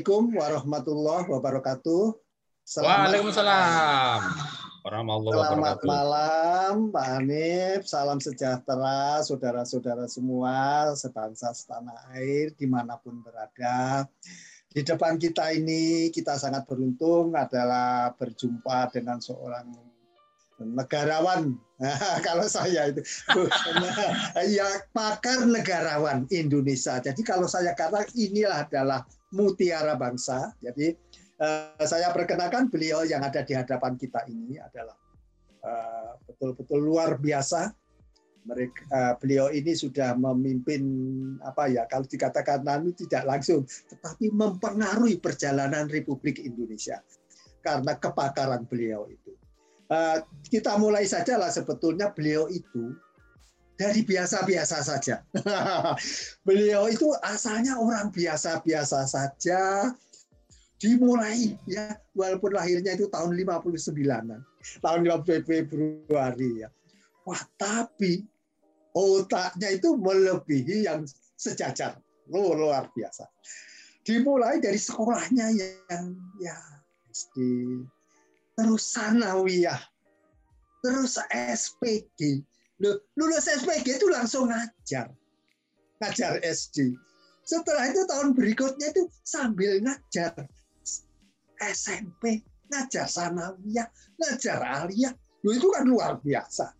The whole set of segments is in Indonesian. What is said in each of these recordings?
Assalamualaikum warahmatullahi wabarakatuh. Waalaikumsalam. Selamat malam, Pak Hanif. Salam sejahtera, saudara-saudara semua, sebangsa setanah air, dimanapun berada. Di depan kita ini, kita sangat beruntung adalah berjumpa dengan seorang negarawan. Kalau saya itu, ya pakar negarawan Indonesia. Jadi kalau saya kata inilah adalah mutiara bangsa. Jadi saya perkenalkan beliau yang ada di hadapan kita ini adalah betul-betul luar biasa. Mereka, beliau ini sudah memimpin apa ya? Kalau dikatakan nanu tidak langsung, tetapi mempengaruhi perjalanan Republik Indonesia karena kepakaran beliau itu. Kita mulai sajalah sebetulnya beliau itu dari biasa-biasa saja. Beliau itu asalnya orang biasa-biasa saja. Dimulai ya, walaupun lahirnya itu tahun 59-an, tahun 50 Februari ya. Wah, tapi otaknya itu melebihi yang sejajar. Luar biasa. Dimulai dari sekolahnya yang ya SD, terus sanawiyah, terus SPG. Lulus SPG itu langsung ngajar SD. Setelah itu tahun berikutnya itu sambil ngajar SMP, ngajar sanawiyah, ngajar aliyah. Itu kan luar biasa.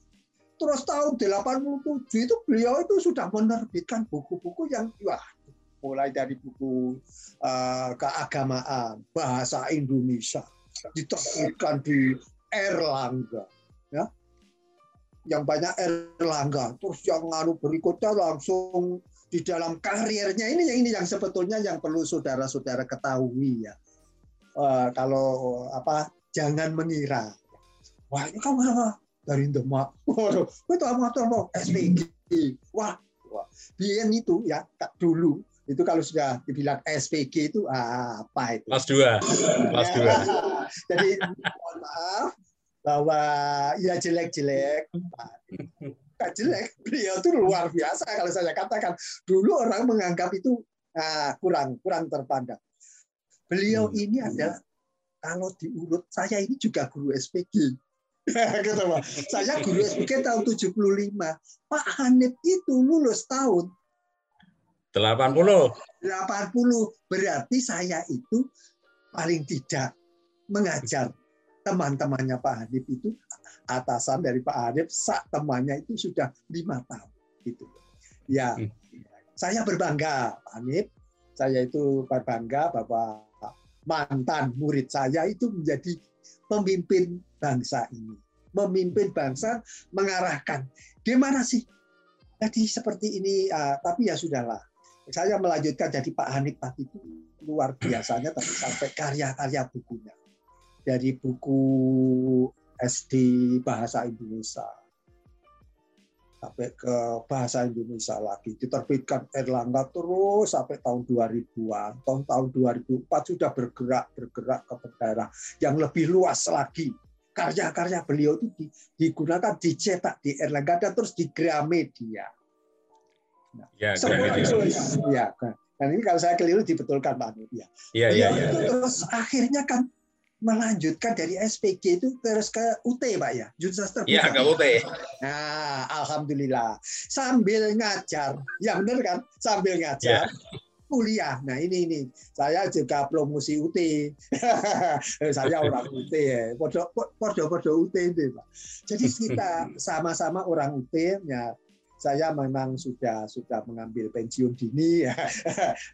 Terus tahun 87 itu beliau itu sudah menerbitkan buku-buku yang wah, mulai dari buku keagamaan, bahasa Indonesia, diterbitkan di Erlangga. Ya. Yang banyak Erlangga. Terus yang berikutnya langsung di dalam karirnya ini yang sebetulnya yang perlu saudara-saudara ketahui ya. Kalau apa jangan mengira. Wah, ini kamu apa? Dari Demak. Waduh, itu amator loh, SPG. Wah. Biyen itu ya dulu itu kalau sudah dibilang SPG itu apa itu? Kelas 2. Jadi mohon maaf bahwa ya jelek-jelek. Jelek, beliau itu luar biasa kalau saya katakan. Dulu orang menganggap itu kurang terpandang. Beliau ini adalah kalau diurut saya ini juga guru SPG. Saya guru SPG tahun 75. Pak Hanif itu lulus tahun 80. Berarti saya itu paling tidak mengajar teman-temannya Pak Hanif itu, atasan dari Pak Hanif, temannya itu sudah 5 tahun gitu. Ya, saya berbangga Pak Hanif, saya itu berbangga bahwa mantan murid saya itu menjadi pemimpin bangsa ini, memimpin bangsa, mengarahkan gimana sih jadi seperti ini. Tapi ya sudahlah, saya melanjutkan. Jadi Pak Hanif tadi itu luar biasanya, tapi sampai karya-karya bukunya. Dari buku SD Bahasa Indonesia sampai ke Bahasa Indonesia lagi, diterbitkan Erlangga, terus sampai tahun 2000-an. Tahun 2004 sudah bergerak ke daerah yang lebih luas lagi. Karya-karya beliau itu digunakan, dicetak di Erlangga dan terus di Gramedia. Nah, ya, Gramedia. Ya, dan ini kalau saya keliru dibetulkan Pak Hanif. Ya. Terus akhirnya kan melanjutkan dari SPG itu terus ke UT, Pak ya, Jurusan Sastra. Iya, ke UT. Nah, alhamdulillah. Sambil ngajar, ya benar kan? Sambil ngajar, kuliah. Nah, ini saya juga promosi UT. Saya orang UT ya. Podo UT itu, Pak. Jadi kita sama-sama orang UT ya. Saya memang sudah mengambil pensiun dini ya.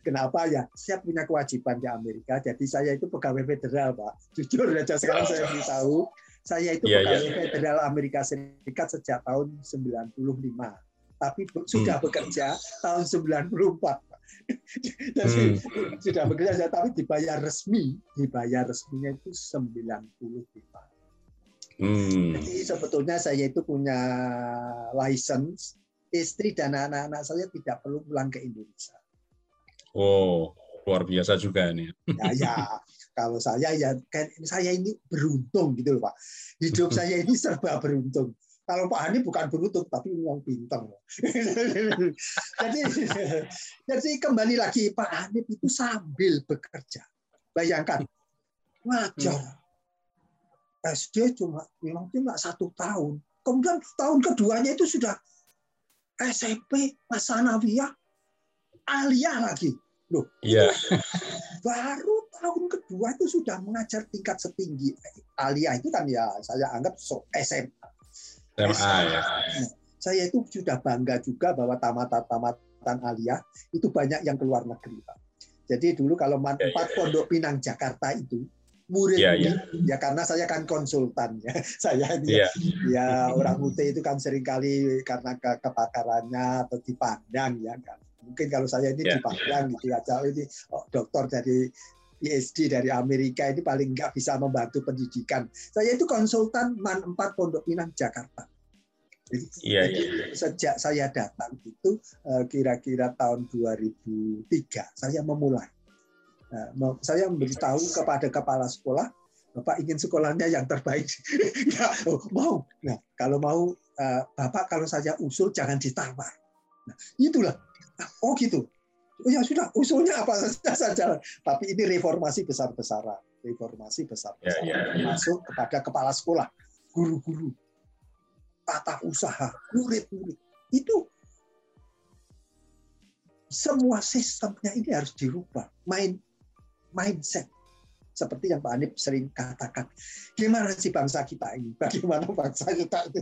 Kenapa ya? Saya punya kewajiban di Amerika. Jadi saya itu pegawai federal, Pak. Jujur aja sekarang saya tahu, saya itu pegawai federal Amerika Serikat sejak tahun 95. Tapi sudah bekerja tahun 94, Pak. Jadi sudah bekerja, tapi dibayar resminya itu 95. Jadi sebetulnya saya itu punya license. Istri dan anak-anak saya tidak perlu pulang ke Indonesia. Oh, luar biasa juga nih. Ya. Kalau saya ya kan, saya ini beruntung gitu loh, Pak. Hidup saya ini serba beruntung. Kalau Pak Hanif bukan beruntung, tapi memang pintar. jadi kembali lagi, Pak Hanif itu sambil bekerja. Bayangkan, wajar. SD memang cuma 1 tahun. Kemudian tahun keduanya itu sudah SMP, Pasanawiyah, Aliyah lagi. Loh, yeah. Baru tahun kedua itu sudah mengajar tingkat setinggi. Aliyah itu kan ya saya anggap SMA. SMA. Saya itu sudah bangga juga bahwa tamatan Aliyah itu banyak yang keluar negeri, Pak. Jadi dulu kalau 4 Pondok Pinang Jakarta itu murid ya karena saya kan konsultan ya. Saya ya orang UT itu kan seringkali karena kepakarannya atau dipandang ya kan. Mungkin kalau saya ini dipandang gitu ya, ini doktor dari PhD dari Amerika ini paling nggak bisa membantu pendidikan. Saya itu konsultan Man 4 Pondok Pinang Jakarta. Jadi, sejak saya datang itu kira-kira tahun 2003 saya memulai. Saya memberitahu kepada kepala sekolah, Bapak ingin sekolahnya yang terbaik. Mau. Nah, kalau mau Bapak kalau saya usul jangan ditawar. Nah, itulah. Oh gitu. Oh ya sudah, usulnya apa saja. Tapi ini reformasi besar-besaran. Masuk kepada kepala sekolah, guru-guru, tata usaha, murid-murid. Itu semua sistemnya ini harus dirubah. Mindset. Seperti yang Pak Hanif sering katakan. Gimana sih bangsa kita ini? Bagaimana bangsa kita ini?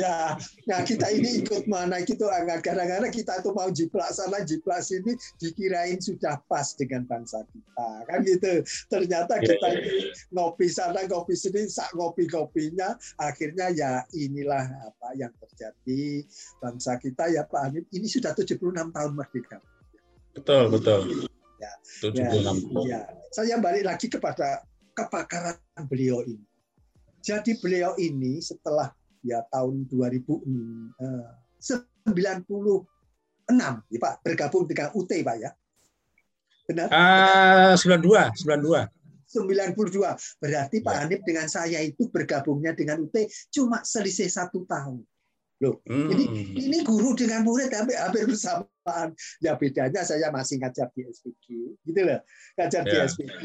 Ya, nah kita ini ikut mana gitu. Gara-gara kita itu mau jiplak sana, jiplak sini, dikirain sudah pas dengan bangsa kita. Kan gitu. Ternyata kita ini ngopi sana, ngopi sini, sak ngopi-ngopinya. Akhirnya ya inilah apa yang terjadi. Bangsa kita ya Pak Hanif, ini sudah 76 tahun merdeka. Betul, betul. Ya. Saya balik lagi kepada kepakaran beliau ini. Jadi beliau ini setelah ya tahun 2096 ya Pak, bergabung dengan UT Pak ya. Benar? 92. Berarti Pak Hanif dengan saya itu bergabungnya dengan UT cuma selisih 1 tahun. Loh, jadi ini guru dengan murid hampir bersamaan. Ya bedanya saya masih ngajar di SPG, gitu loh. Ngajar di SPG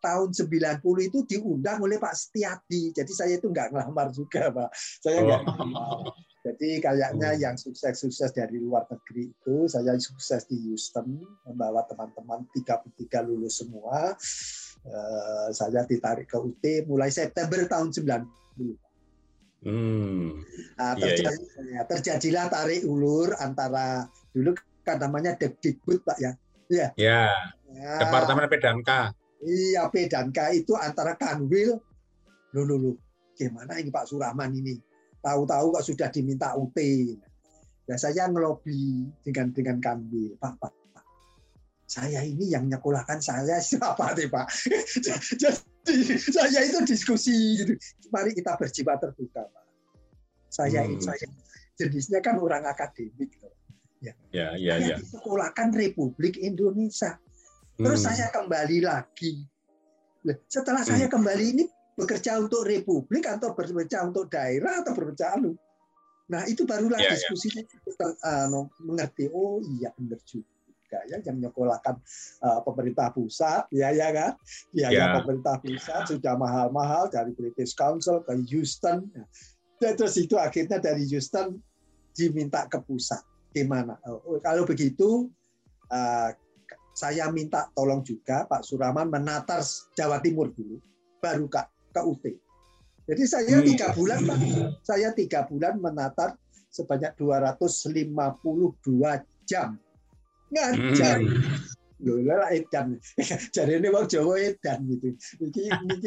tahun 90 itu diundang oleh Pak Setiadi. Jadi saya itu nggak ngelamar juga, Pak. Saya nggak ngelamar. Jadi kayaknya yang sukses-sukses dari luar negeri itu, saya sukses di Houston membawa teman-teman 33 lulus semua. Saya ditarik ke UT mulai September tahun 90. Nah, terjadilah tarik ulur antara dulu kan namanya Depdikbud Pak ya. Iya. Ya. Departemen PDNK. Iya, PDNK itu antara Kanwil. Loh. Gimana ini Pak Surahman ini? Tahu-tahu kok sudah diminta UT. Ya saya ngelobi dengan Kanwil, Pak. Saya ini yang nyekolahkan saya siapa nih Pak? Saya itu diskusi gitu. Mari kita berjiwa terbuka Pak. Saya jenisnya kan orang akademik gitu. Ya. Disekolahkan Republik Indonesia. Terus saya kembali lagi. Setelah saya kembali ini bekerja untuk Republik atau bekerja untuk daerah atau bekerja alun. Nah itu barulah diskusinya mengerti. Oh iya benar juga. Ya, yang nyekolahkan pemerintah pusat, ya kan? Ya, pemerintah pusat sudah mahal-mahal dari British Council ke Houston. Dan terus itu akhirnya dari Houston diminta ke pusat. Gimana? Kalau begitu, saya minta tolong juga Pak Surahman menatar Jawa Timur dulu, baru ke UT. Jadi saya 3 bulan, Pak. Saya 3 bulan menatar sebanyak 252 jam. Ngajar. Lho edan. Jarene wong Jawa edan gitu. Iki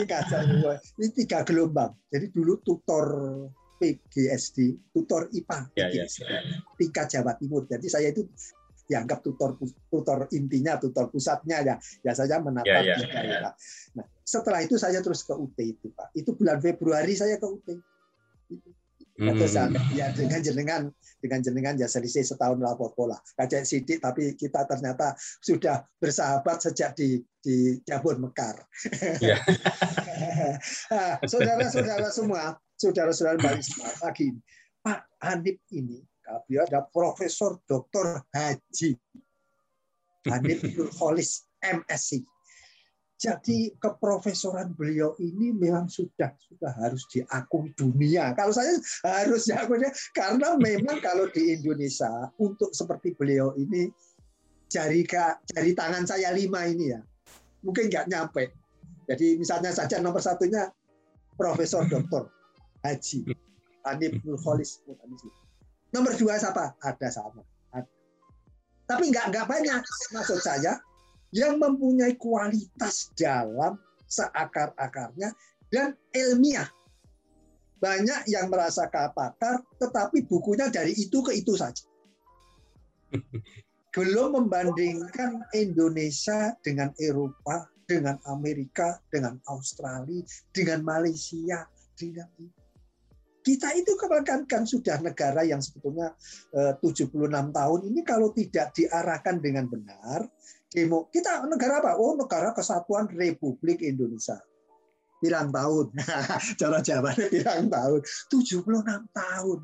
ngajar gua. Ini 3 gelombang. Jadi dulu tutor PGSD, tutor IPA. Tingkat Jawa Timur. Jadi saya itu dianggap tutor intinya, tutor pusatnya ya. Ya saya menatap daerah. Nah, setelah itu saya terus ke UT itu, Pak. Itu bulan Februari saya ke UT. Terus ya dengan jenengan ya selisih setahun lah pola kajian sidik tapi kita ternyata sudah bersahabat sejak di Jabon Mekar. Nah, saudara-saudara semua, saudara-saudara barista lagi Pak Hanif ini beliau ada Profesor Dr. Hanif Nurcholis MSc. Jadi keprofesoran beliau ini memang sudah harus diakui dunia. Kalau saya harus diakui karena memang kalau di Indonesia untuk seperti beliau ini jari tangan saya 5 ini ya mungkin nggak nyampe. Jadi misalnya saja nomor satunya Profesor Dr. Haji Hanif Nurcholis. Nomor 2 siapa? Ada sama. Ada. Tapi nggak banyak maksud saya. Yang mempunyai kualitas dalam seakar-akarnya dan ilmiah. Banyak yang merasa pakar, tetapi bukunya dari itu ke itu saja. Belum membandingkan Indonesia dengan Eropa, dengan Amerika, dengan Australia, dengan Malaysia, dengan kita itu kan sudah negara yang sebetulnya 76 tahun ini kalau tidak diarahkan dengan benar. Demo. Kita negara apa? Oh, negara kesatuan Republik Indonesia. Pirang tahun. Cara jawabannya pirang tahun. 76 tahun.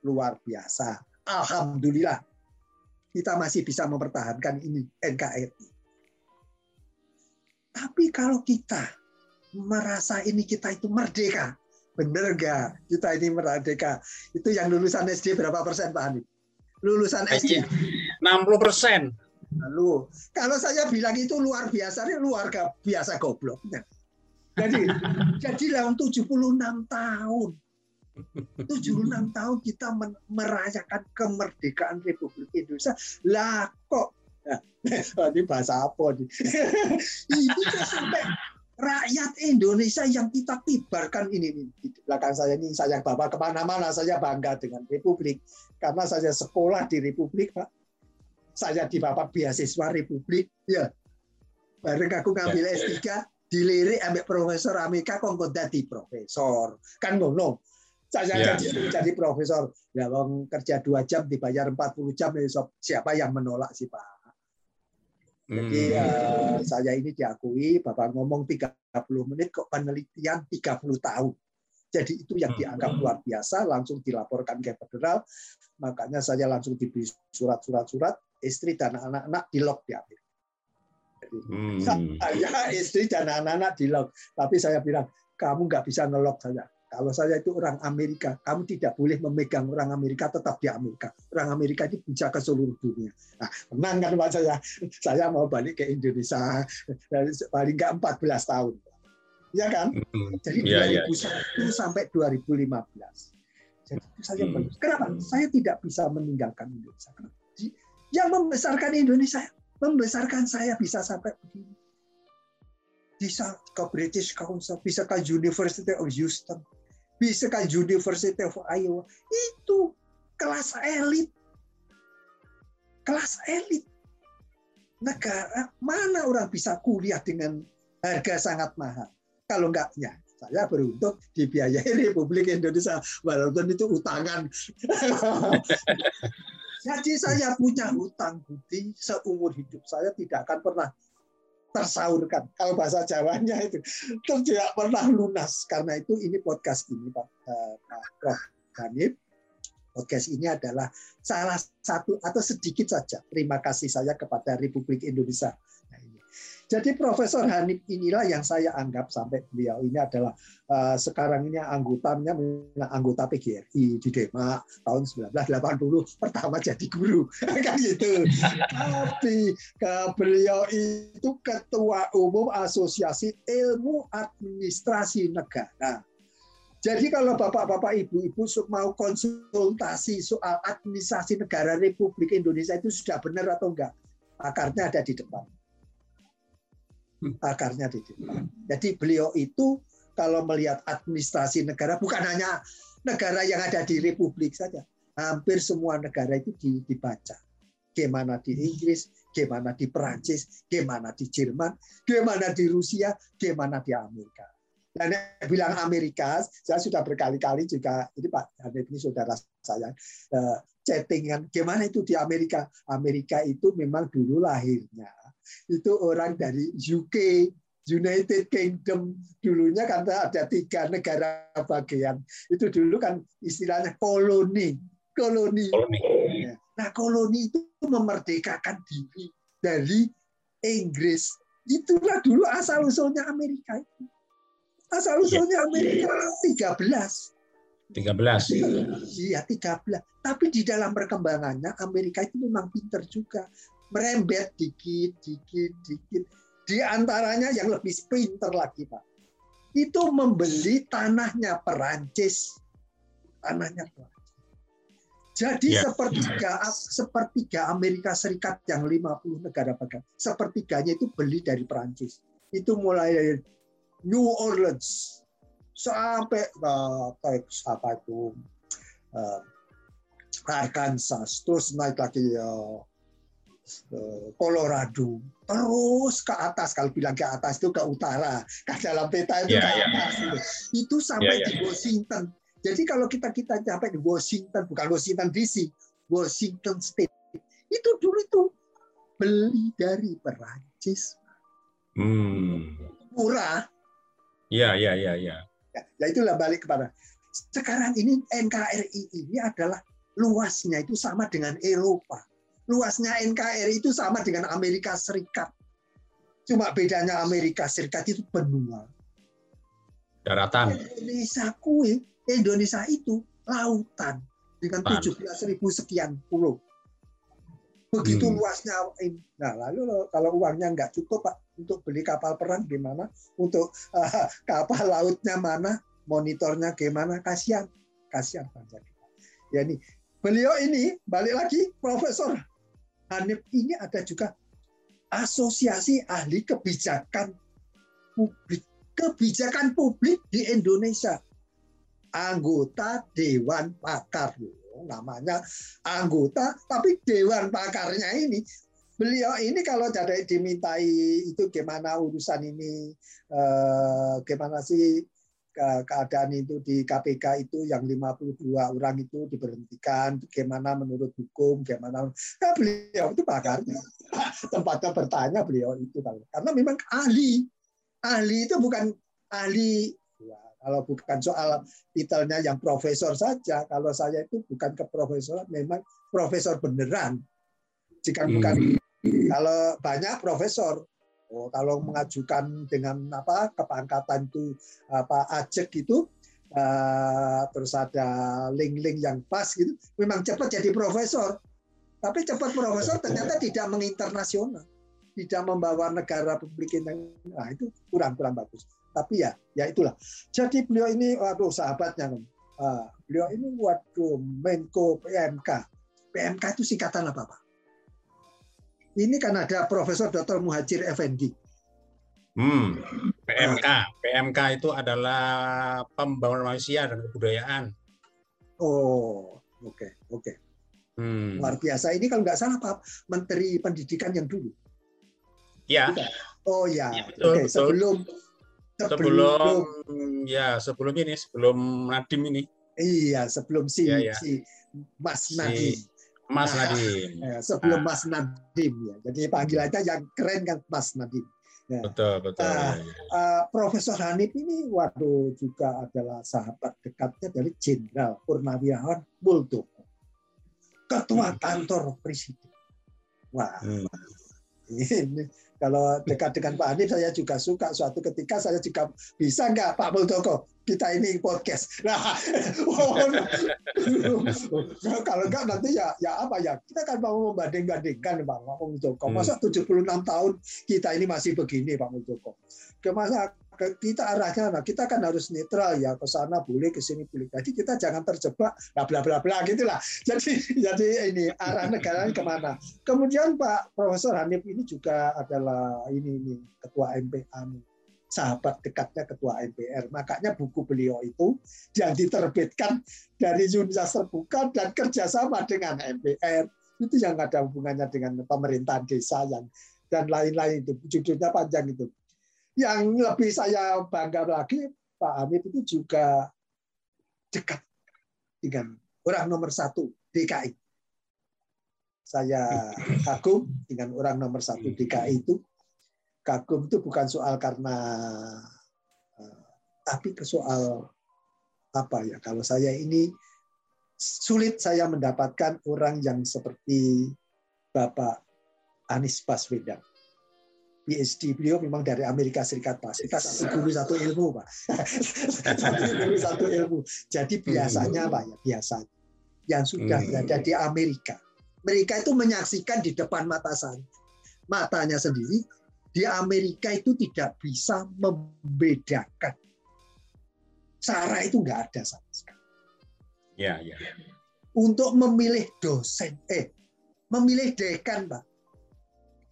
Luar biasa. Alhamdulillah. Kita masih bisa mempertahankan ini NKRI. Tapi kalau kita merasa ini kita itu merdeka. Bener nggak? Kita ini merdeka. Itu yang lulusan SD berapa persen, Pak Hanif? Lulusan SD? 60%. Lalu kalau saya bilang itu luar biasa, luar biasa gobloknya. Jadi dalam 76 tahun kita merayakan kemerdekaan Republik Indonesia. Lah kok ini bahasa apa nih? Itu sampai rakyat Indonesia yang kita kibarkan ini di belakang saya ini, saya bawa kemana-mana, saya bangga dengan Republik karena saya sekolah di Republik, Pak. Saya dibabat beasiswa Republik, ya. Bareng aku ngambil S3, dilirik ambil Profesor Amerika, kok jadi profesor, kan ngono. Saya jadi profesor, ya, kerja 2 jam dibayar 40 jam, siapa yang menolak sih Pak? Jadi saya ini diakui, Bapak ngomong 30 menit kok penelitian 30 tahun. Jadi itu yang dianggap luar biasa, langsung dilaporkan ke federal, makanya saya langsung diberi surat-surat, istri dan anak-anak di-lock di Amerika. Saya istri dan anak-anak di-lock, tapi saya bilang, kamu nggak bisa nge-lock saya. Kalau saya itu orang Amerika, kamu tidak boleh memegang orang Amerika, tetap di Amerika. Orang Amerika itu bisa ke seluruh dunia. Nah, menang kan Pak saya mau balik ke Indonesia, paling nggak 14 tahun. Ya kan? Jadi 2001 sampai 2015. Jadi saya kenapa? Saya tidak bisa meninggalkan Indonesia. Yang membesarkan Indonesia, membesarkan saya bisa sampai begini. Bisa ke British Council, bisa ke University of Houston, bisa ke University of Iowa. Itu kelas elit. Kelas elit. Negara mana orang bisa kuliah dengan harga sangat mahal? Kalau enggaknya, saya beruntung dibiayai Republik Indonesia, walaupun itu utangan. Jadi saya punya hutang budi seumur hidup saya tidak akan pernah tersaurkan. Kalau bahasa Jawanya itu tidak pernah lunas. Karena itu ini podcast ini Pak Prof. Hanif. Podcast ini adalah salah satu atau sedikit saja terima kasih saya kepada Republik Indonesia. Jadi Profesor Hanif inilah yang saya anggap sampai beliau ini adalah sekarang ini anggotanya anggota PGRI di Demak tahun 1980 pertama jadi guru kan gitu. Tapi beliau itu Ketua Umum Asosiasi Ilmu Administrasi Negara. Jadi kalau bapak-bapak, ibu-ibu mau konsultasi soal administrasi negara Republik Indonesia itu sudah benar atau enggak, akarnya ada di depan. Akarnya di depan. Jadi beliau itu kalau melihat administrasi negara bukan hanya negara yang ada di Republik saja, hampir semua negara itu dibaca. Gimana di Inggris, gimana di Perancis, gimana di Jerman, gimana di Rusia, gimana di Amerika. Dan bilang Amerika, saya sudah berkali-kali juga ini Pak Hanif ini saudara saya chattingan. Gimana itu di Amerika? Amerika itu memang dulu lahirnya. Itu orang dari UK, United Kingdom. Dulunya karena ada 3 negara bagian. Itu dulu kan istilahnya koloni. Nah, koloni itu memerdekakan diri dari Inggris, Itulah dulu asal-usulnya Amerika. Asal-usulnya Amerika 13. 13. Iya, 13. Tapi di dalam perkembangannya Amerika itu memang pinter juga. Merembet dikit. Di antaranya yang lebih pinter lagi, Pak. Itu membeli tanahnya Perancis. Jadi sepertiga Amerika Serikat yang 50 negara bagian, sepertiganya itu beli dari Perancis. Itu mulai dari New Orleans sampai Arkansas, terus naik lagi Colorado, terus ke atas. Kalau bilang ke atas itu ke utara, ke dalam peta itu ke atas. Itu sampai di Washington. Jadi kalau kita sampai di Washington, bukan Washington DC, Washington State, itu dulu itu beli dari Perancis. Murah. Ya. Ya itulah balik kepada. Sekarang ini NKRI ini adalah luasnya itu sama dengan Eropa. Luasnya NKRI itu sama dengan Amerika Serikat. Cuma bedanya Amerika Serikat itu benua. Daratan. Indonesia itu lautan dengan 17.000 sekian pulau. Begitu luasnya. Nah, lalu kalau uangnya nggak cukup, Pak, untuk beli kapal perang gimana? Untuk kapal lautnya mana? Monitornya gimana? Kasihan bangsa kita. Ya nih, beliau ini balik lagi Profesor Hanif ini ada juga asosiasi ahli kebijakan publik. Kebijakan publik di Indonesia. Anggota Dewan Pakar, namanya anggota, tapi Dewan Pakarnya ini, beliau ini kalau jadi dimintai itu gimana urusan ini, gimana sih keadaan itu di KPK itu yang 52 orang itu diberhentikan, gimana menurut hukum, gimana, nah beliau itu pakarnya, tempatnya bertanya beliau itu, karena memang ahli itu bukan ahli. Kalau bukan soal titelnya yang profesor saja, kalau saya itu bukan keprofesoran, memang profesor beneran. Jika bukan, kalau banyak profesor, kalau mengajukan dengan kepangkatan itu ajek gitu, terus ada link-link yang pas gitu, memang cepat jadi profesor. Tapi cepat profesor ternyata tidak menginternasional, tidak membawa negara publik ini, nah itu kurang bagus. Tapi ya itulah. Jadi beliau ini, waduh sahabatnya, beliau ini waduh Menko PMK. PMK itu singkatan apa, Pak? Ini kan ada Profesor Dr. Muhajir Effendi. PMK itu adalah Pembangunan Manusia dan Kebudayaan. Oh, oke. Luar biasa. Ini kalau nggak salah Pak Menteri Pendidikan yang dulu. Ya. Oh ya. Oke, sebelum Nadiem ini. Iya, sebelum si Mas Nadiem. Sebelum Mas Nadiem ya. Jadi panggilannya yang keren kan Mas Nadiem. Ya. Betul. Profesor Hanif ini waduh juga adalah sahabat dekatnya dari Jenderal Purnawirawan Muldoko, Ketua Kantor Presiden. Wah. Ini kalau dekat dengan Pak Hanif saya juga suka. Suatu ketika saya juga bisa nggak Pak Muldoko kita ini podcast. Nah, kalau nggak nanti ya apa ya kita kan mau membanding-bandingkan Pak Muldoko. Masa 76 tahun kita ini masih begini Pak Muldoko. Masa kita arahnya, nah kita kan harus netral ya, ke sana boleh, ke sini boleh. Jadi kita jangan terjebak bla bla bla gitulah. Jadi ini arah negara kemana. Kemudian Pak Profesor Hanif ini juga adalah ini ketua MPR, sahabat dekatnya ketua MPR. Makanya buku beliau itu yang diterbitkan dari Universitas Terbuka dan kerjasama dengan MPR itu yang ada hubungannya dengan pemerintahan desa yang dan lain-lain itu judulnya panjang itu. Yang lebih saya bangga lagi, Pak Hanif itu juga dekat dengan orang nomor 1 DKI. Saya kagum dengan orang nomor 1 DKI itu. Kagum itu bukan soal karena, tapi ke soal apa ya? Kalau saya ini sulit saya mendapatkan orang yang seperti Bapak Anies Baswedan. PhD beliau memang dari Amerika Serikat, Pak. Kita guru satu ilmu, Pak. Jadi biasanya, Pak, ya biasanya yang sudah berada di Amerika, mereka itu menyaksikan di depan matanya sendiri. Di Amerika itu tidak bisa membedakan. Cara itu nggak ada sama sekali. Ya, ya. Untuk memilih dosen, memilih dekan, Pak.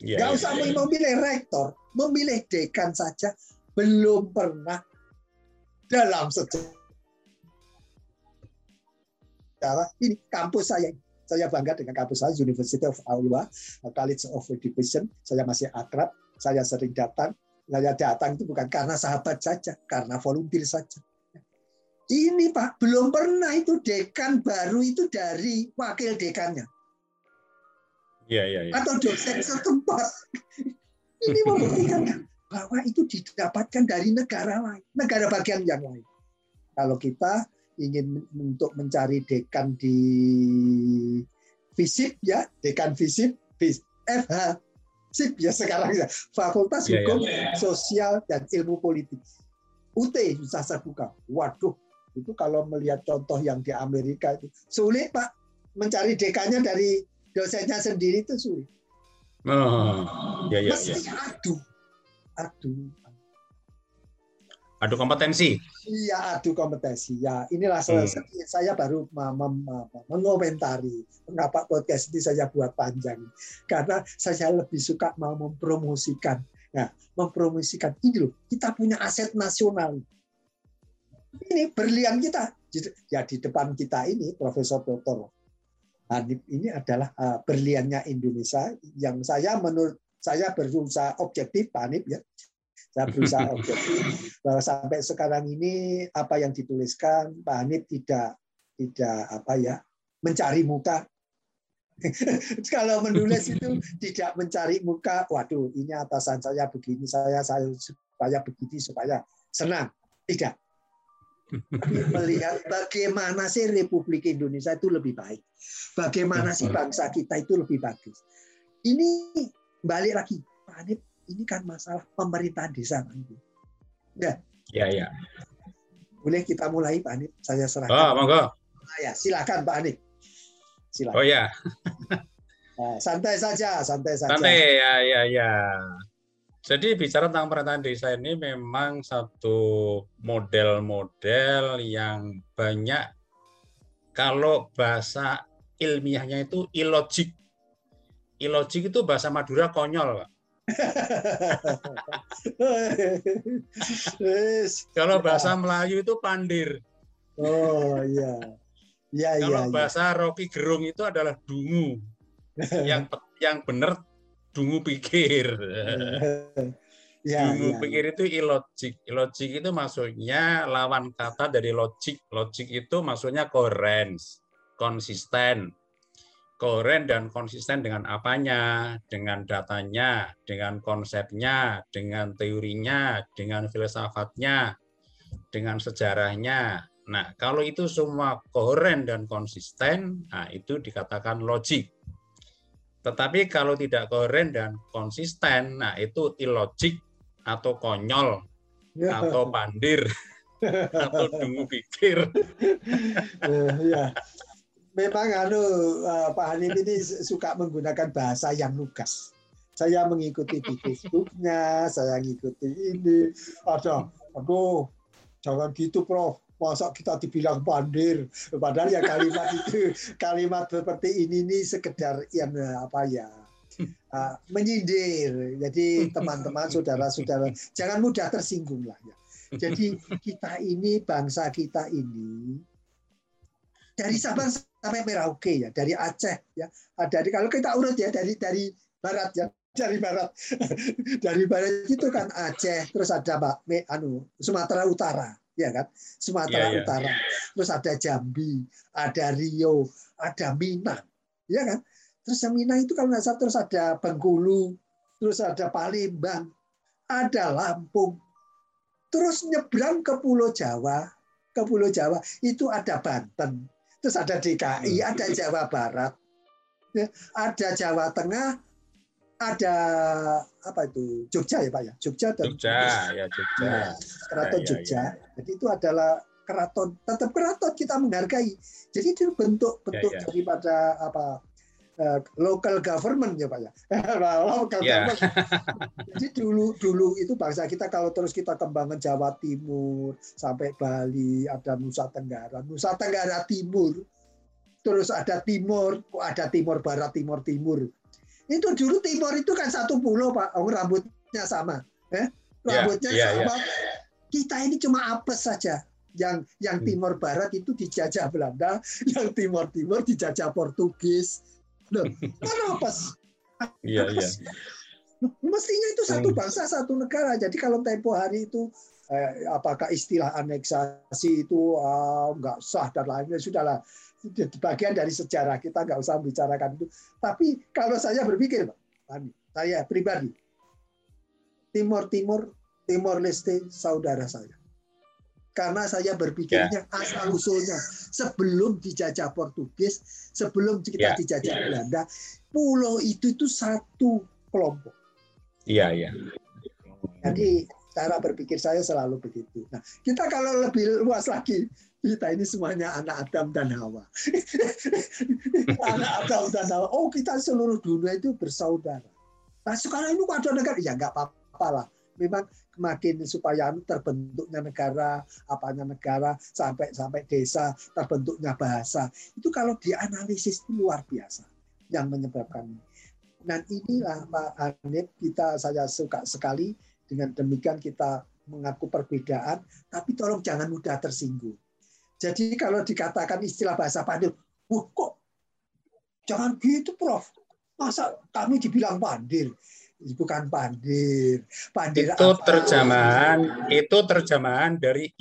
Nggak usah memilih rektor, memilih dekan saja belum pernah dalam sejarah ini kampus saya. Saya bangga dengan kampus saya, University of Iowa, College of Education. Saya masih akrab, saya sering datang. Saya datang itu bukan karena sahabat saja, karena volunteer saja. Ini, Pak, belum pernah itu dekan baru itu dari wakil dekannya. Ya. Atau dosen setempat. Ini membuktikan bahwa itu didapatkan dari negara lain, negara bagian yang lain. Kalau kita ingin untuk mencari dekan di FISIP, ya, dekan FISIP, FH, ya sekarang ya, Fakultas Hukum, Sosial, dan Ilmu Politik. UT, Sastra Buka. Waduh, itu kalau melihat contoh yang di Amerika itu sulit, Pak, mencari dekannya dari dosennya sendiri itu sulit. Mesti adu kompetensi. Iya, adu kompetensi. Ya, inilah saya baru mengomentari mengapa podcast ini saya buat panjang, karena saya lebih suka mau mempromosikan. Nah, mempromosikan ini loh, kita punya aset nasional. Ini berlian kita. Ya, di depan kita ini Profesor Dr. Hanif ini adalah berliannya Indonesia yang saya menurut saya berusaha objektif, Pak Hanif, ya. Saya berusaha objektif bahwa sampai sekarang ini apa yang dituliskan Pak Hanif tidak apa ya, mencari muka. Kalau menulis itu tidak mencari muka, waduh, ini atasan saya begini, saya supaya begini, supaya senang. Tidak. Melihat bagaimana sih Republik Indonesia itu lebih baik. Bagaimana sih bangsa kita itu lebih bagus. Ini balik lagi, Pak Hanif, ini kan masalah pemerintahan desa. Ya. Boleh kita mulai, Pak Hanif? Saya serahkan. Oh, monggo. Ya, silakan, Pak Hanif. Silahkan. Oh ya, santai saja. Santai ya. Jadi bicara tentang pemerintahan desa ini memang satu model-model yang banyak kalau bahasa ilmiahnya itu ilogik. Ilogik itu bahasa Madura konyol, Pak. Kalau bahasa Melayu itu pandir. Oh iya. Ya, kalau bahasa Rocky Gerung itu adalah dungu, yang benar dungu pikir. Pikir itu ilogik. Ilogik itu maksudnya lawan kata dari logik. Logik itu maksudnya koherens, konsisten. Koherens dan konsisten dengan apanya, dengan datanya, dengan konsepnya, dengan teorinya, dengan filsafatnya, dengan sejarahnya. Nah, kalau itu semua koheren dan konsisten, nah itu dikatakan logik. Tetapi kalau tidak koheren dan konsisten, nah itu ilogik atau konyol atau pandir atau dungu pikir. Memang Pak Hanif ini suka menggunakan bahasa yang lugas. Saya mengikuti di Facebooknya, saya mengikuti ini. Aduh, jangan gitu, Prof. Masa kita dibilang pandir, padahal ya kalimat itu, kalimat seperti ini sekedar yang apa ya, menyindir. Jadi teman-teman, saudara-saudara, jangan mudah tersinggung lah ya. Jadi kita ini, bangsa kita ini dari Sabang sampai Merauke ya, dari Aceh ya, dari kalau kita urut ya dari barat ya. Dari barat itu kan Aceh, terus ada Sumatera Utara. Ya kan, Sumatera Utara, terus ada Jambi, ada Riau, ada Minang, ya kan. Terus Minang itu kalau nggak salah terus ada Bengkulu, terus ada Palembang, ada Lampung, terus nyebrang ke Pulau Jawa, itu ada Banten, terus ada DKI, ada Jawa Barat, ada Jawa Tengah, ada apa itu Jogja ya Pak ya, Jogja dan Jogja. Keraton Jogja. Jadi itu adalah keraton, tetap keraton kita menghargai. Jadi itu bentuk daripada apa local government ya Pak ya. Local government. Jadi dulu itu bangsa kita kalau terus kita kembangkan Jawa Timur sampai Bali, ada Nusa Tenggara Timur, terus ada Timur, ada Timur Barat, Timur. Itu dulu Timur itu kan satu pulau Pak, rambutnya sama, sama. Kita ini cuma apes saja. Yang Timur Barat itu dijajah Belanda, yang Timur dijajah Portugis. Loh, apes. Mestinya itu satu bangsa, satu negara. Jadi kalau tempo hari itu apakah istilah aneksasi itu nggak sah dan lainnya, sudahlah. Bagian dari sejarah, kita nggak usah membicarakan itu. Tapi kalau saya berpikir, Pak, saya pribadi, Timor Leste saudara saya. Karena saya berpikirnya asal usulnya sebelum dijajah Portugis, sebelum kita dijajah Belanda, pulau itu satu kelompok. Jadi cara berpikir saya selalu begitu. Nah, kita kalau lebih luas lagi, kita ini semuanya anak Adam dan Hawa. Oh, kita seluruh dunia itu bersaudara. Nah, sekarang ini ada negara, ya nggak apa-apa lah. Memang makin supaya terbentuknya negara sampai desa, terbentuknya bahasa. Itu kalau dianalisis itu luar biasa yang menyebabkan. Dan inilah Pak Hanif, saya suka sekali dengan demikian kita mengaku perbedaan, tapi tolong jangan mudah tersinggung. Jadi kalau dikatakan istilah bahasa pandai, kok jangan gitu Prof. Masa kami dibilang pandir? Bukan pandir. Pandir itu apa? Terjemahan dari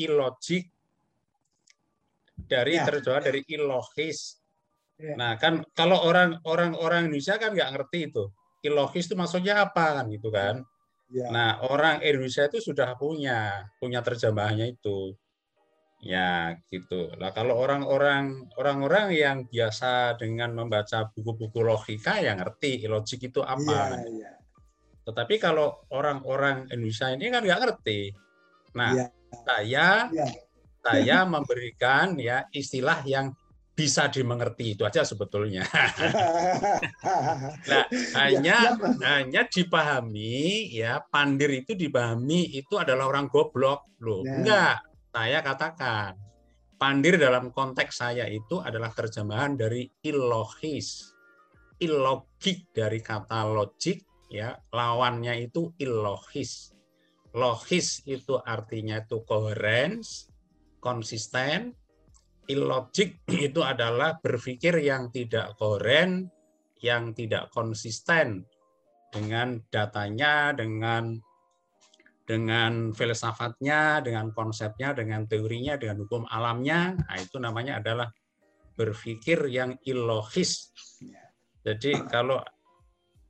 ilogik, terjemahan dari ilogis. Nah kan kalau orang Indonesia kan nggak ngerti itu. Ilogis itu maksudnya apa kan gitu kan? Nah orang Indonesia itu sudah punya terjemahannya itu. Ya gitu. Nah, kalau orang-orang yang biasa dengan membaca buku-buku logika yang ngerti logik itu apa. Tetapi kalau orang-orang Indonesia ini kan nggak ngerti. Nah, saya memberikan istilah yang bisa dimengerti itu aja sebetulnya. Nah, hanya dipahami pandir itu dipahami itu adalah orang goblok loh. Enggak. Saya katakan, pandir dalam konteks saya itu adalah terjemahan dari ilogis. Ilogik dari kata logik, lawannya itu ilogis. Logis itu artinya itu koherens, konsisten. Ilogik itu adalah berpikir yang tidak koheren, yang tidak konsisten dengan datanya, dengan filsafatnya, dengan konsepnya, dengan teorinya, dengan hukum alamnya. Nah, itu namanya adalah berpikir yang ilogis. Jadi kalau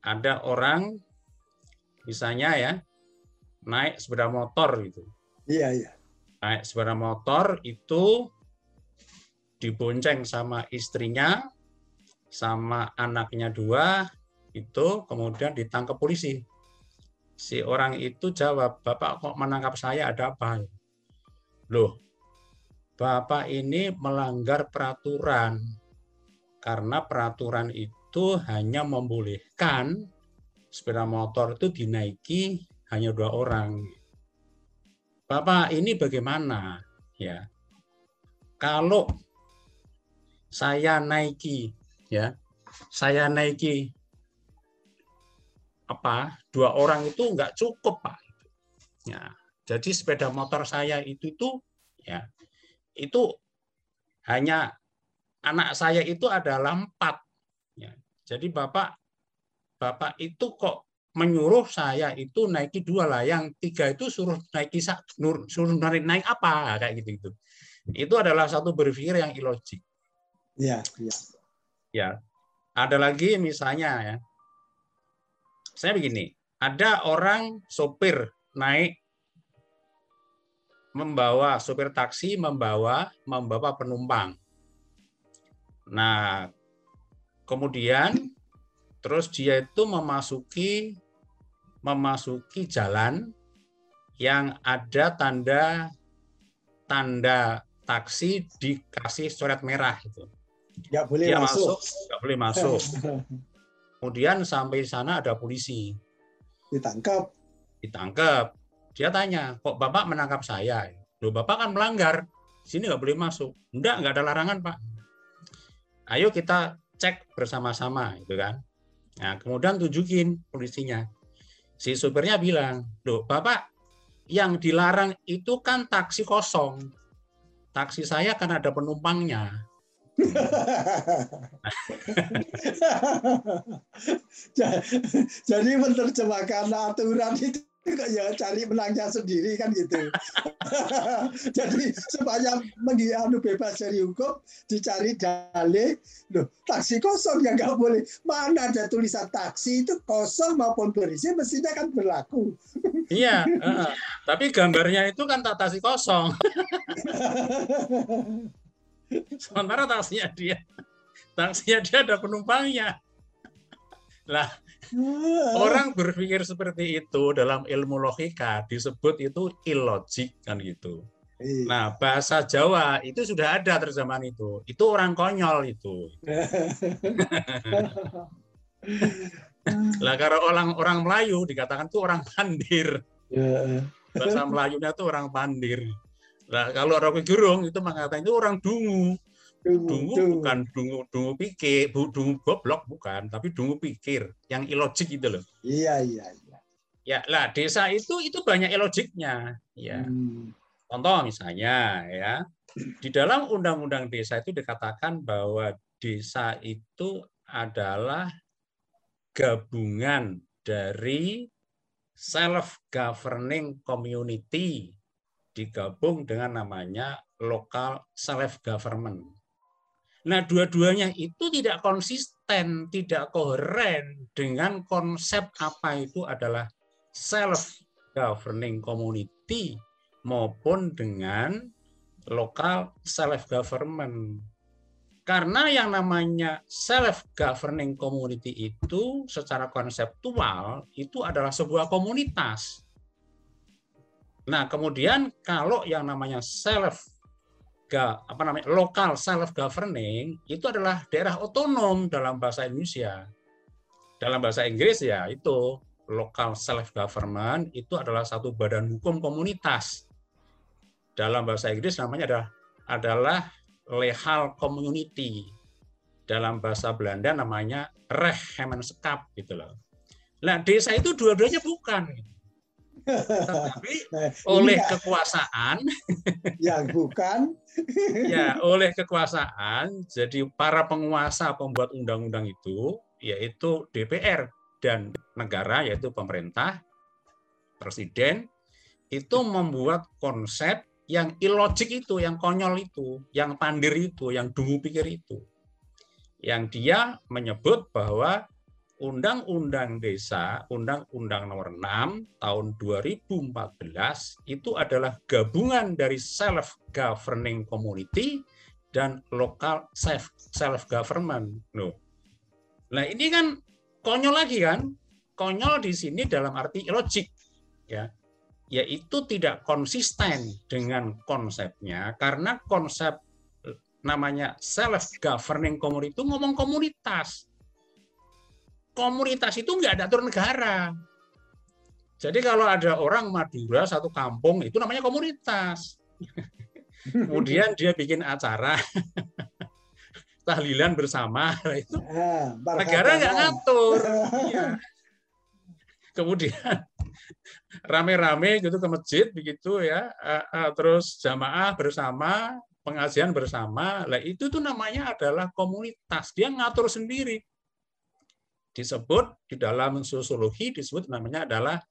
ada orang misalnya naik sepeda motor gitu. Naik sepeda motor itu dibonceng sama istrinya, sama anaknya dua, itu kemudian ditangkap polisi. Si orang itu jawab, "Bapak kok menangkap saya, ada apa?" Loh, Bapak ini melanggar peraturan. Karena peraturan itu hanya membolehkan sepeda motor itu dinaiki hanya 2 orang. Bapak ini bagaimana? Ya. Kalau saya naiki, apa 2 orang itu nggak cukup Pak. Ya, jadi sepeda motor saya itu hanya anak saya itu adalah 4. Ya, jadi bapak itu kok menyuruh saya itu naiki 2 lah, yang 3 itu suruh naik apa kayak gitu. Itu adalah satu berpikir yang ilogik. Ada lagi misalnya Saya begini, ada orang sopir naik sopir taksi membawa penumpang. Nah, kemudian Terus dia itu memasuki jalan yang ada tanda taksi dikasih coret merah itu. Nggak boleh masuk. Nggak boleh masuk. Kemudian sampai sana ada polisi. Ditangkap. Ditangkap. Dia tanya, kok Bapak menangkap saya? Loh, Bapak kan melanggar. Sini nggak boleh masuk. Nggak ada larangan, Pak. Ayo kita cek bersama-sama, gitu kan. Nah, kemudian tunjukin polisinya. Si supirnya bilang, loh Bapak, yang dilarang itu kan taksi kosong. Taksi saya kan ada penumpangnya. Jadi menerjemahkan aturan itu ya cari menangnya sendiri kan gitu. Jadi supaya menghianati bebas dari hukum dicari dalih, loh taksi kosong ya nggak boleh, mana ada tulisan taksi itu kosong maupun berisi mestinya kan berlaku. Iya, tapi gambarnya itu kan taksi kosong. Sementara taksinya dia ada penumpangnya. Lah, orang berpikir seperti itu dalam ilmu logika disebut itu ilogik kan gitu. Nah, bahasa Jawa itu sudah ada terjemahan itu. Itu orang konyol itu. Lah karena orang Melayu dikatakan itu orang pandir. Bahasa Melayunya itu orang pandir. Nah, kalau Rocky Gerung itu mengatakan itu orang dungu. Dungu bukan dungu pikir, dungu goblok bukan, tapi dungu pikir yang ilogik itu loh. Iya. Ya, lah desa itu banyak ilogiknya, ya. Contoh misalnya ya, di dalam undang-undang desa itu dikatakan bahwa desa itu adalah gabungan dari self-governing community digabung dengan namanya local self-government. Nah, dua-duanya itu tidak konsisten, tidak koheren dengan konsep apa itu adalah self-governing community maupun dengan local self-government. Karena yang namanya self-governing community itu secara konseptual itu adalah sebuah komunitas. Nah, kemudian kalau yang namanya lokal self governing itu adalah daerah otonom dalam bahasa Indonesia. Dalam bahasa Inggris ya itu local self government itu adalah satu badan hukum komunitas. Dalam bahasa Inggris namanya adalah legal community. Dalam bahasa Belanda namanya Rechgemeenschap gitu loh. Nah, desa itu dua-duanya bukan. Tetapi oleh kekuasaan yang bukan ya oleh kekuasaan jadi para penguasa pembuat undang-undang itu yaitu DPR dan negara yaitu pemerintah presiden itu membuat konsep yang ilogik itu, yang konyol itu, yang pandir itu, yang dungu pikir itu, yang dia menyebut bahwa Undang-Undang Desa, Undang-Undang Nomor 6 tahun 2014 itu adalah gabungan dari self-governing community dan local self-government. Nah, ini kan konyol lagi kan? Konyol di sini dalam arti ilogik, ya, yaitu tidak konsisten dengan konsepnya karena konsep namanya self-governing community itu ngomong komunitas. Komunitas itu nggak ada atur negara. Jadi kalau ada orang Madura satu kampung itu namanya komunitas. Kemudian dia bikin acara tahlilan bersama itu negara nggak ngatur. Kemudian rame-rame gitu ke masjid begitu ya, terus jamaah bersama, pengajian bersama. Lah itu tuh namanya adalah komunitas. Dia ngatur sendiri. Disebut di dalam sosiologi disebut namanya adalah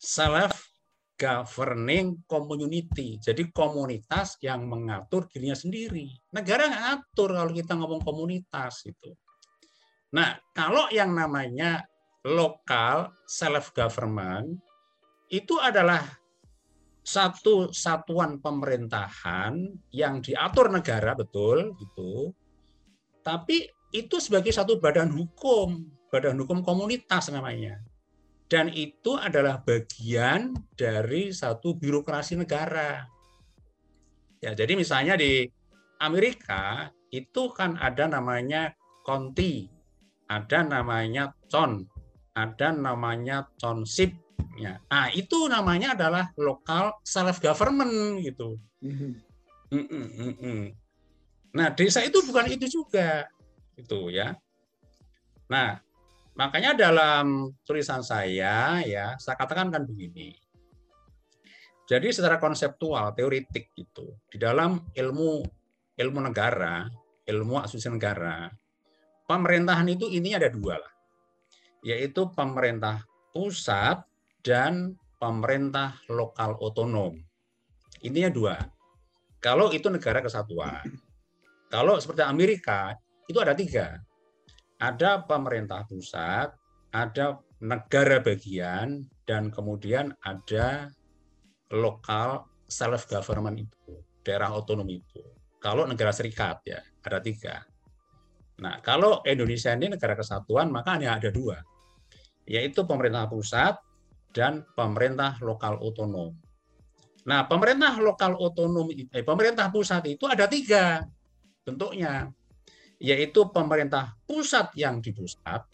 self-governing community. Jadi komunitas yang mengatur dirinya sendiri. Negara nggak ngatur kalau kita ngomong komunitas itu. Nah, kalau yang namanya lokal self-government itu adalah satu satuan pemerintahan yang diatur negara betul gitu. Tapi itu sebagai satu badan hukum. badan hukum komunitas namanya. Dan itu adalah bagian dari satu birokrasi negara. Ya, jadi misalnya di Amerika itu kan ada namanya county, ada namanya town, ada namanya township. Ya. Nah, itu namanya adalah local self government gitu. Nah, desa itu bukan itu juga, gitu ya. Nah, makanya dalam tulisan saya, ya, saya katakan kan begini. Jadi secara konseptual, teoretik itu di dalam ilmu negara, ilmu asosiasi negara, pemerintahan itu ini ada dua lah, yaitu pemerintah pusat dan pemerintah lokal otonom. Intinya dua. Kalau itu negara kesatuan, kalau seperti Amerika itu ada tiga. Ada pemerintah pusat, ada negara bagian, dan kemudian ada lokal self government itu, daerah otonom itu. Kalau negara serikat ya ada tiga. Nah kalau Indonesia ini negara kesatuan maka hanya ada dua, yaitu pemerintah pusat dan pemerintah lokal otonom. Nah pemerintah lokal otonom, pemerintah pusat itu ada tiga bentuknya. Yaitu pemerintah pusat yang di pusat,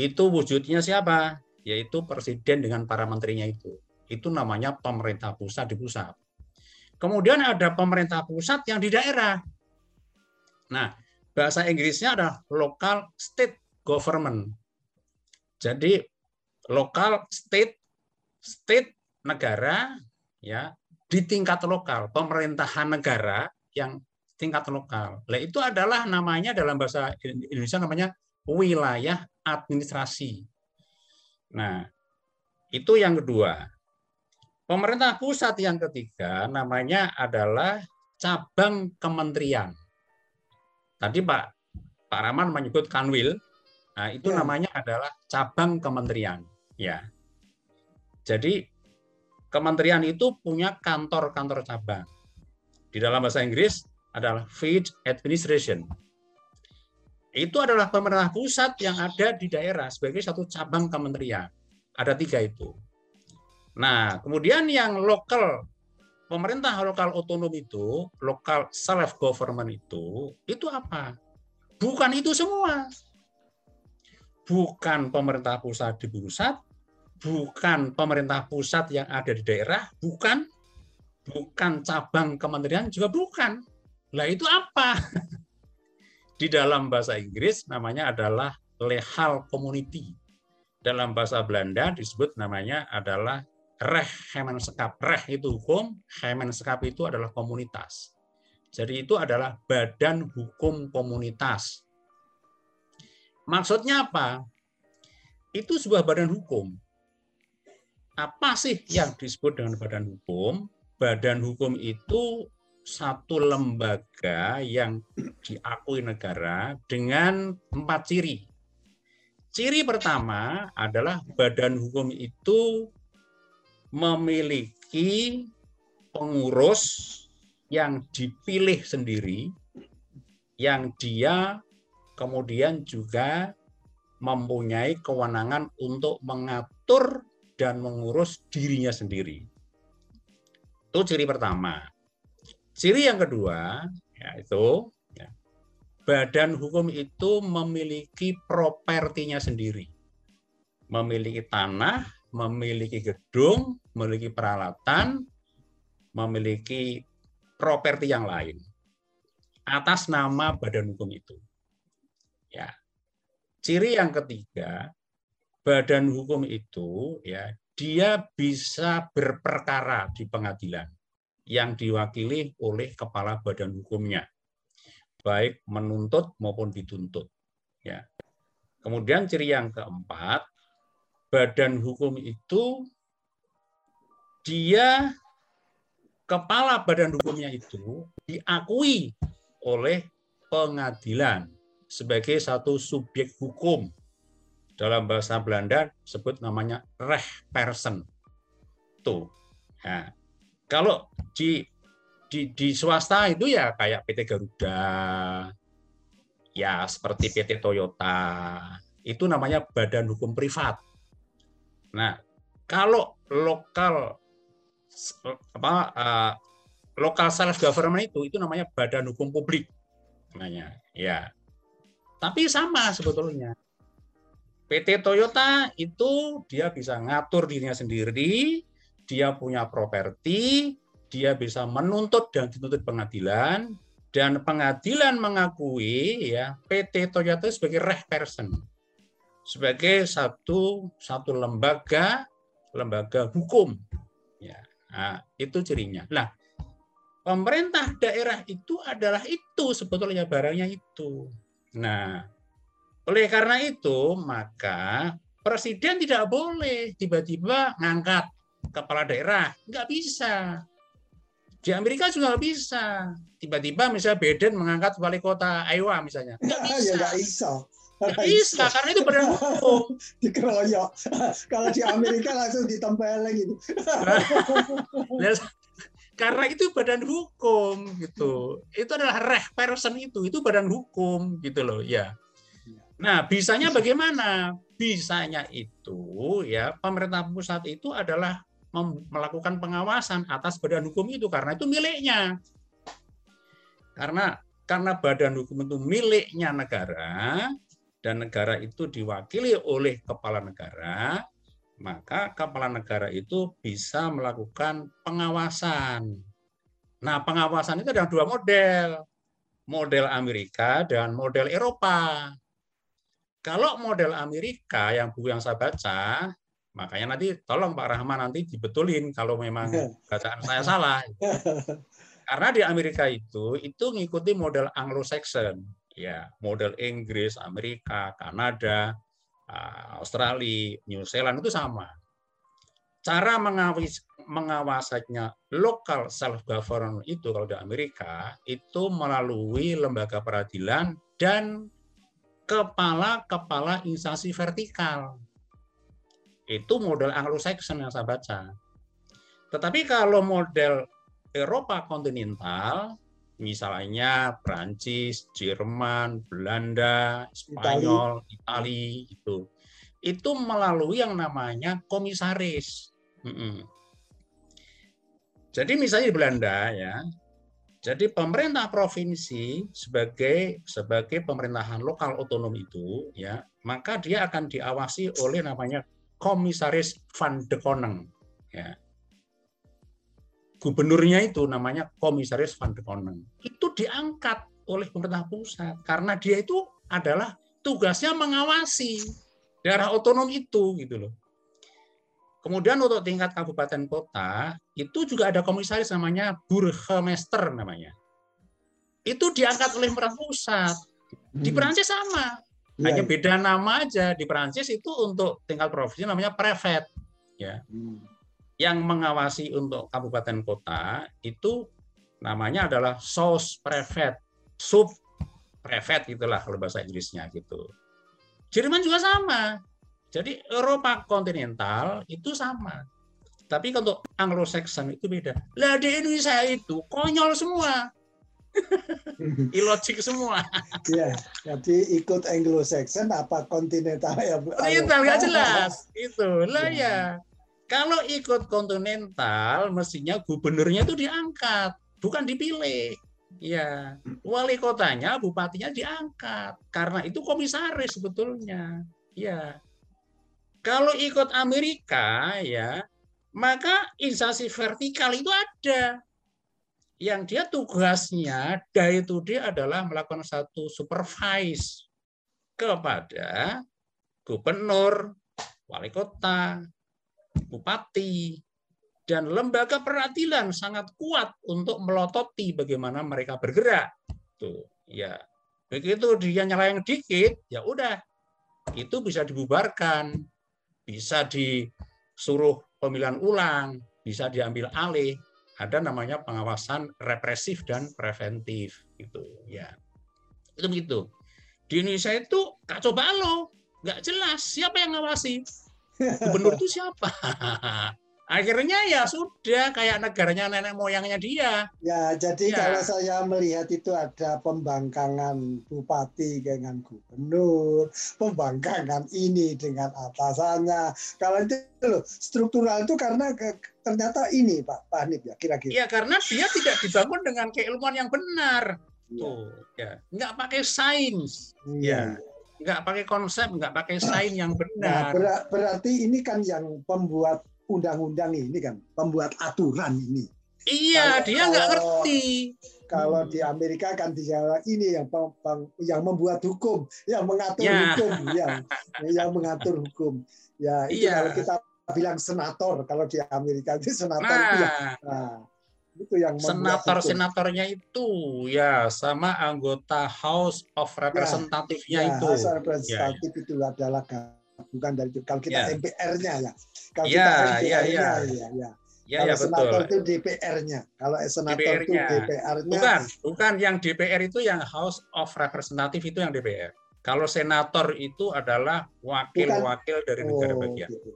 itu wujudnya siapa? Yaitu presiden dengan para menterinya itu. Itu namanya pemerintah pusat di pusat. Kemudian ada pemerintah pusat yang di daerah. Nah, bahasa Inggrisnya adalah local state government. Jadi, local state, state negara, ya di tingkat lokal, pemerintahan negara yang tingkat lokal. Nah, itu adalah namanya dalam bahasa Indonesia namanya wilayah administrasi. Nah, itu yang kedua. Pemerintah pusat yang ketiga namanya adalah cabang kementerian. Tadi Pak Rahman menyebut Kanwil. Nah, itu namanya adalah cabang kementerian, ya. Jadi kementerian itu punya kantor-kantor cabang. Di dalam bahasa Inggris adalah field administration. Itu adalah pemerintah pusat yang ada di daerah sebagai satu cabang kementerian. Ada tiga itu. Nah, kemudian yang lokal, pemerintah lokal otonom itu, lokal self government itu apa? Bukan itu semua. Bukan pemerintah pusat di pusat, bukan pemerintah pusat yang ada di daerah, bukan cabang kementerian juga bukan. Lah itu apa? Di dalam bahasa Inggris namanya adalah lehal community. Dalam bahasa Belanda disebut namanya adalah Rechgemeenschap. Rech itu hukum, Gemeenschap itu adalah komunitas. Jadi itu adalah badan hukum komunitas. Maksudnya apa? Itu sebuah badan hukum. Apa sih yang disebut dengan badan hukum? Badan hukum itu satu lembaga yang diakui negara dengan empat ciri. Ciri pertama adalah badan hukum itu memiliki pengurus yang dipilih sendiri, yang dia kemudian juga mempunyai kewenangan untuk mengatur dan mengurus dirinya sendiri. Itu ciri pertama. Ciri yang kedua, yaitu badan hukum itu memiliki propertinya sendiri. Memiliki tanah, memiliki gedung, memiliki peralatan, memiliki properti yang lain. Atas nama badan hukum itu. Ya. Ciri yang ketiga, badan hukum itu ya dia bisa berperkara di pengadilan yang diwakili oleh kepala badan hukumnya, baik menuntut maupun dituntut. Ya. Kemudian ciri yang keempat, badan hukum itu dia kepala badan hukumnya itu diakui oleh pengadilan sebagai satu subjek hukum. Dalam bahasa Belanda sebut namanya rechtsperson. Tuh. Ya. Kalau di swasta itu ya kayak PT Garuda, ya seperti PT Toyota, itu namanya badan hukum privat. Nah, kalau lokal self government itu namanya badan hukum publik namanya, ya. Tapi sama sebetulnya. PT Toyota itu dia bisa ngatur dirinya sendiri, dia punya properti, dia bisa menuntut dan dituntut pengadilan, dan pengadilan mengakui ya PT Toyota sebagai reh person, sebagai satu lembaga hukum. Ya, nah, itu cirinya. Nah, pemerintah daerah itu adalah itu sebetulnya barangnya itu. Nah, oleh karena itu, maka presiden tidak boleh tiba-tiba ngangkat kepala daerah. Nggak bisa. Di Amerika juga nggak bisa. Tiba-tiba misalnya Biden mengangkat wali kota Iowa misalnya. Nggak bisa. Nggak bisa. Nggak bisa, karena itu badan hukum. Dikeroyok. Kalau di Amerika langsung ditempeleng gitu. Karena itu badan hukum gitu. Itu adalah reh person itu badan hukum gitu loh, ya. Nah, bisanya bagaimana? Bisanya itu ya pemerintah pusat itu adalah melakukan pengawasan atas badan hukum itu karena itu miliknya. Karena badan hukum itu miliknya negara dan negara itu diwakili oleh kepala negara, maka kepala negara itu bisa melakukan pengawasan. Nah, pengawasan itu ada dua model. Model Amerika dan model Eropa. Kalau model Amerika yang buku yang saya baca, makanya nanti tolong Pak Rahman nanti dibetulin kalau memang bacaan saya salah. Karena di Amerika itu ngikuti model Anglo-Saxon, ya, model Inggris, Amerika, Kanada, Australia, New Zealand itu sama. Cara mengawasinya local self government itu kalau di Amerika itu melalui lembaga peradilan dan kepala-kepala instansi vertikal. Itu model Anglo-Saxon yang saya baca. Tetapi kalau model Eropa kontinental, misalnya Prancis, Jerman, Belanda, Spanyol, Italia, itu melalui yang namanya komisaris. Jadi misalnya di Belanda ya, jadi pemerintah provinsi sebagai pemerintahan lokal otonom itu ya, maka dia akan diawasi oleh namanya komisaris Van de Koneng ya. Gubernurnya itu namanya komisaris Van de Koneng. Itu diangkat oleh pemerintah pusat karena dia itu adalah tugasnya mengawasi daerah otonom itu gitu loh. Kemudian untuk tingkat kabupaten kota itu juga ada komisaris namanya burgemeester namanya. Itu diangkat oleh pemerintah pusat. Di Perancis sama, hanya beda nama aja. Di Perancis itu untuk tingkat provinsi namanya prefet, ya. Yang mengawasi untuk kabupaten kota itu namanya adalah sous prefet, sub prefet itulah kalau bahasa Inggrisnya gitu. Jerman juga sama. Jadi Eropa kontinental itu sama, tapi untuk Anglo-Saxon itu beda. Lah di Indonesia itu konyol semua, ilogik semua. Ya, jadi ikut Anglo-Saxon apa kontinental ya? Kontinental nggak jelas itu lah ya. Kalau ikut kontinental mestinya gubernurnya itu diangkat, bukan dipilih. Ya, wali kotanya, bupatinya diangkat karena itu komisaris sebetulnya. Ya. Kalau ikut Amerika ya, maka instansi vertikal itu ada. Yang dia tugasnya day to day adalah melakukan satu supervise kepada gubernur, wali kota, bupati, dan lembaga peradilan sangat kuat untuk melototi bagaimana mereka bergerak. Tuh, ya. Begitu dia nyelayang dikit, ya udah. Itu bisa dibubarkan. Bisa disuruh pemilihan ulang, bisa diambil alih. Ada namanya pengawasan represif dan preventif gitu ya. Itu begitu. Di Indonesia itu kacau balau, nggak jelas siapa yang ngawasi. Gubernur itu siapa? Akhirnya ya sudah kayak negaranya nenek moyangnya dia. Ya, jadi ya, kalau saya melihat itu ada pembangkangan bupati dengan gubernur, pembangkangan ini dengan atasannya. Kalau itu loh, struktural itu karena ternyata ini Pak Hanif ya kira-kira. Ya, karena dia tidak dibangun dengan keilmuan yang benar. Ya. Tuh, ya. Nggak pakai sains. Ya. Ya. Nggak pakai konsep, nggak pakai sains yang benar. Nah, berarti ini kan yang pembuat undang-undang ini kan, pembuat aturan ini. Iya, kalau, dia nggak ngerti. Kalau di Amerika kan dijalan ini yang membuat hukum, yang mengatur ya, hukum, yang mengatur hukum. Ya, itu iya, kalau kita bilang senator, kalau di Amerika itu senator. Nah, itu yang senator-senatornya itu ya sama anggota House of Representative-nya ya, itu. House of Representative ya, itu adalah bukan dari kalau kita ya, MPR-nya ya. Kalau ya, kita MPR-nya ya, ya. Ya, kalau ya, senator betul, itu DPR-nya. Kalau senator itu DPR-nya. Bukan yang DPR itu yang House of Representative itu yang DPR. Kalau senator itu adalah wakil-wakil dari negara bagian. Gitu.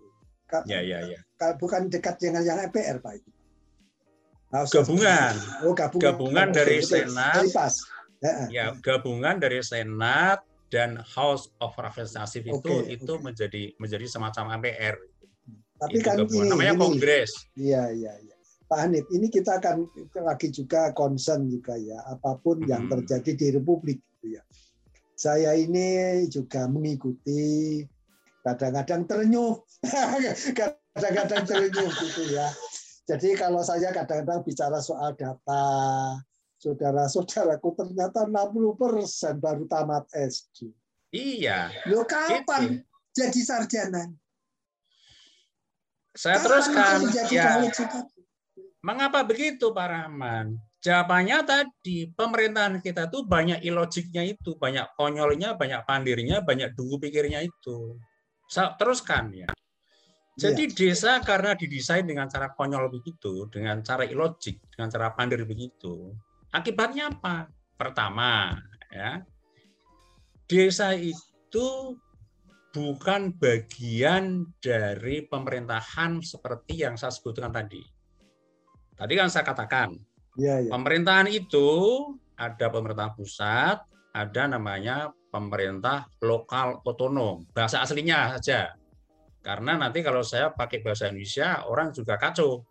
Ya, ya, ya. Kalau bukan dekat dengan yang MPR Pak itu. Gabungan. Oh, gabungan dari Senat. Ya, gabungan dari Senat dan House of Representative itu menjadi semacam MPR. Tapi itu kan gabungan, namanya Kongres. Iya, iya, iya. Pak Hanif, ini kita akan lagi juga concern juga ya, apapun yang terjadi di Republik gitu ya. Saya ini juga mengikuti, kadang-kadang terenyuh. Kadang-kadang terenyuh gitu ya. Jadi kalau saya kadang-kadang bicara soal data, saudara-saudaraku ternyata 60% baru tamat SD. Iya. Loh kapan jadi sarjana? Saya teruskan. Ya. Mengapa begitu Pak Rahman? Jawabannya tadi, pemerintahan kita tuh banyak ilogiknya itu, banyak konyolnya, banyak pandirnya, banyak dungu pikirnya itu. Saya teruskan ya. Jadi ya, desa karena didesain dengan cara konyol begitu, dengan cara ilogik, dengan cara pandir begitu, akibatnya apa? Pertama, ya, desa itu bukan bagian dari pemerintahan seperti yang saya sebutkan tadi. Tadi kan saya katakan, ya, ya, pemerintahan itu ada pemerintah pusat, ada namanya pemerintah lokal otonom, bahasa aslinya saja. Karena nanti kalau saya pakai bahasa Indonesia, orang juga kacau.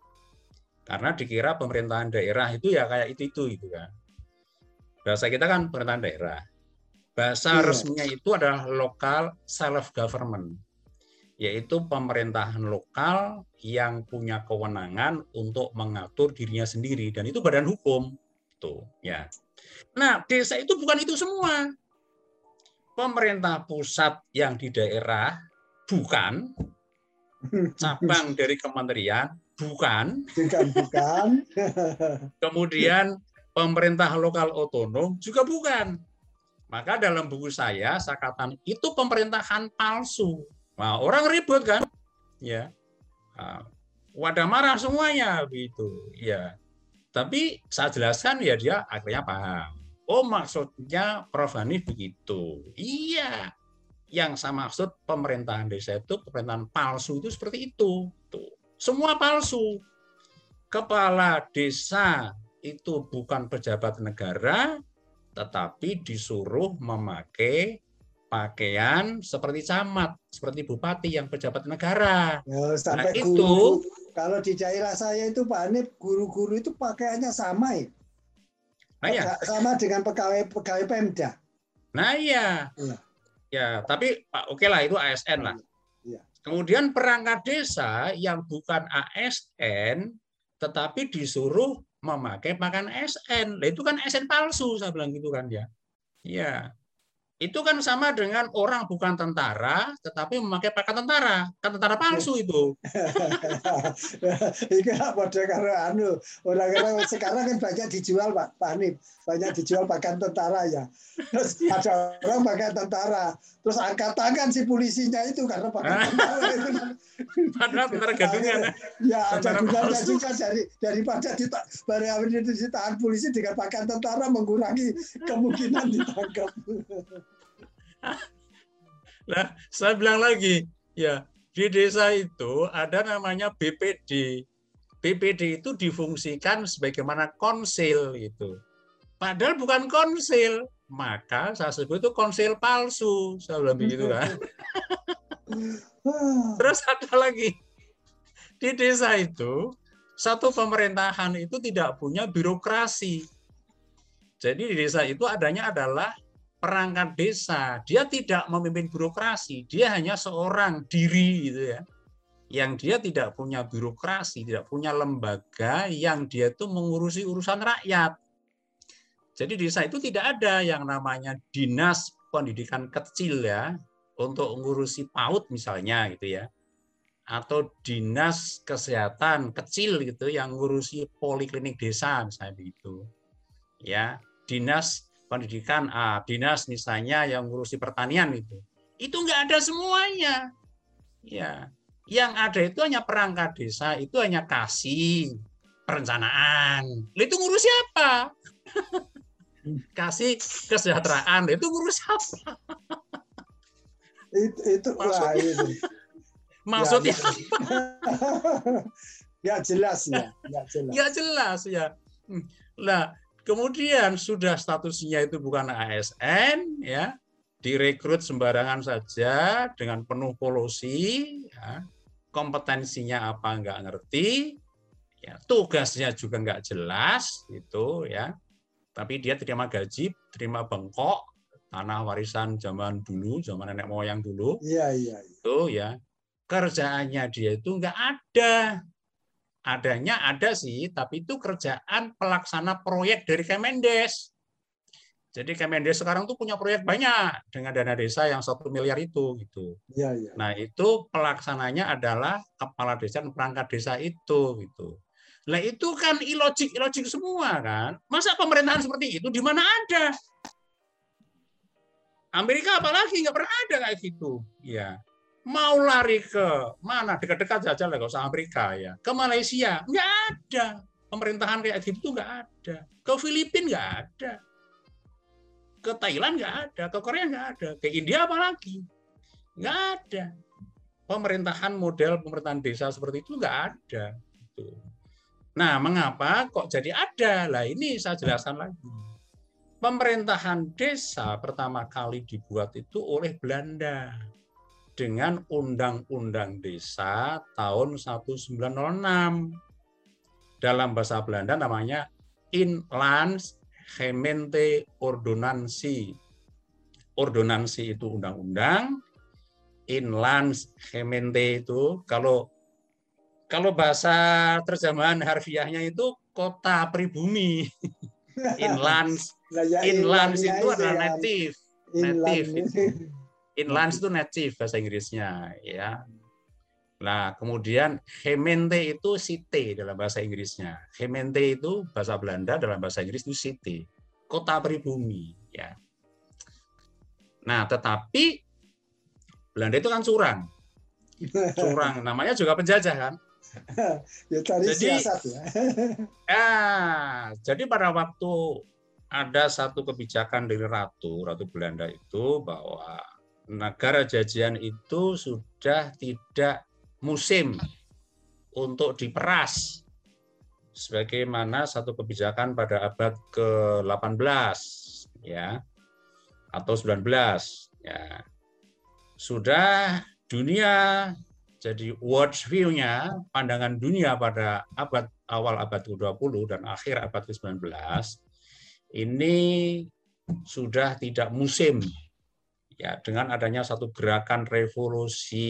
Karena dikira pemerintahan daerah itu ya kayak itu kan. Bahasa kita kan pemerintahan daerah. Bahasa resminya itu adalah local self-government. Yaitu pemerintahan lokal yang punya kewenangan untuk mengatur dirinya sendiri. Dan itu badan hukum. Tuh, ya. Nah, desa itu bukan itu semua. Pemerintah pusat yang di daerah, bukan cabang dari kementerian, bukan. Kemudian pemerintah lokal otonom juga bukan. Maka dalam buku saya katakan itu pemerintahan palsu. Nah, orang ribut kan, ya, wadah marah semuanya gitu, ya. Tapi saya jelaskan ya dia akhirnya paham. Oh maksudnya Prof. Hanif begitu, iya. Yang saya maksud pemerintahan desa itu, pemerintahan palsu itu seperti itu. Tuh. Semua palsu. Kepala desa itu bukan pejabat negara, tetapi disuruh memakai pakaian seperti camat, seperti bupati yang pejabat negara. Ya, sampai nah, guru, itu kalau di daerah saya itu Pak Hanif, guru-guru itu pakaiannya sama ya? Nah, ya. Sama dengan pegawai Pemda. Nah iya. Ya. Ya, tapi oke lah itu ASN lah. Kemudian perangkat desa yang bukan ASN tetapi disuruh memakai pakaian ASN. Nah, itu kan ASN palsu saya bilang gitu kan ya. Ya. Itu kan sama dengan orang bukan tentara tetapi memakai pakaian tentara. Kan tentara palsu itu. Iki padha karo orang-orang sekarang kan banyak dijual Pak Hanif. Banyak dijual pakaian tentara ya. Terus ada orang pakai tentara, terus angkat tangan si polisinya itu karena pakai tentara itu. Padahal benar gadungan. Ya, ada gunanya juga daripada ditahan polisi dengan pakaian tentara mengurangi kemungkinan ditangkap. Nah, saya bilang lagi, ya Di desa itu ada namanya BPD. BPD itu difungsikan sebagaimana konsil itu. Padahal bukan konsil. Maka saya sebut itu konsil palsu. Saya bilang begitu kan. Terus ada lagi. Di desa itu, satu pemerintahan itu tidak punya birokrasi. Jadi di desa itu adanya adalah perangkat desa, dia tidak memimpin birokrasi, dia hanya seorang diri gitu ya, yang dia tidak punya birokrasi, tidak punya lembaga yang dia itu mengurusi urusan rakyat. Jadi desa itu tidak ada yang namanya dinas pendidikan kecil ya, untuk mengurusi PAUD misalnya gitu ya, atau dinas kesehatan kecil gitu yang ngurusi poliklinik desa misalnya begitu, ya dinas pendidikan, dinas misalnya yang ngurusi pertanian itu nggak ada semuanya. Ya, yang ada itu hanya perangkat desa, itu hanya kasih perencanaan. Itu ngurus siapa? Kasih kesejahteraan, itu ngurus siapa? Itu maksudnya ya, apa? Ya jelas ya, ya jelas ya. Nah, kemudian sudah statusnya itu bukan ASN, ya, direkrut sembarangan saja dengan penuh kolusi, ya, kompetensinya apa nggak ngerti, ya, tugasnya juga nggak jelas gitu ya. Tapi dia terima gaji, terima bengkok tanah warisan zaman dulu, zaman nenek moyang dulu. Iya iya. Itu ya kerjaannya dia itu nggak ada. Adanya ada sih, tapi itu kerjaan pelaksana proyek dari Kemendes. Jadi Kemendes sekarang tuh punya proyek banyak dengan dana desa yang 1 miliar itu gitu. Ya, ya. Nah itu pelaksananya adalah kepala desa dan perangkat desa itu gitu. Nah itu kan ilogik semua kan. Masa pemerintahan seperti itu di mana ada? Amerika apalagi nggak pernah ada kayak gitu. Ya. Mau lari ke mana, dekat-dekat saja lah, nggak usah Amerika ya, ke Malaysia nggak ada pemerintahan kayak gitu, nggak ada, ke Filipina nggak ada, ke Thailand nggak ada, ke Korea nggak ada, ke India apalagi nggak ada pemerintahan model pemerintahan desa seperti itu, nggak ada. Nah mengapa kok jadi ada? Lah ini saya jelaskan lagi. Pemerintahan desa pertama kali dibuat itu oleh Belanda dengan Undang-Undang Desa tahun 1906. Dalam bahasa Belanda namanya Inlandsgemeente Ordonnantie. Ordonnantie itu undang-undang, Inlandsgemeente itu kalau bahasa terjemahan harfiahnya itu kota pribumi. Inlands itu adalah native itu. Inlands itu native bahasa Inggrisnya, ya. Nah, kemudian gemeente itu city dalam bahasa Inggrisnya. Gemeente itu bahasa Belanda, dalam bahasa Inggris itu city, kota pribumi, ya. Nah, tetapi Belanda itu kan curang, namanya juga penjajah kan. Ya, jadi siasat, ya. Jadi pada waktu ada satu kebijakan dari Ratu Belanda itu bahwa negara jajahan itu sudah tidak musim untuk diperas, sebagaimana satu kebijakan pada abad ke-18 ya atau 19 ya. Sudah dunia, jadi world view-nya, pandangan dunia pada awal abad ke-20 dan akhir abad ke-19 ini sudah tidak musim. Ya, dengan adanya satu gerakan revolusi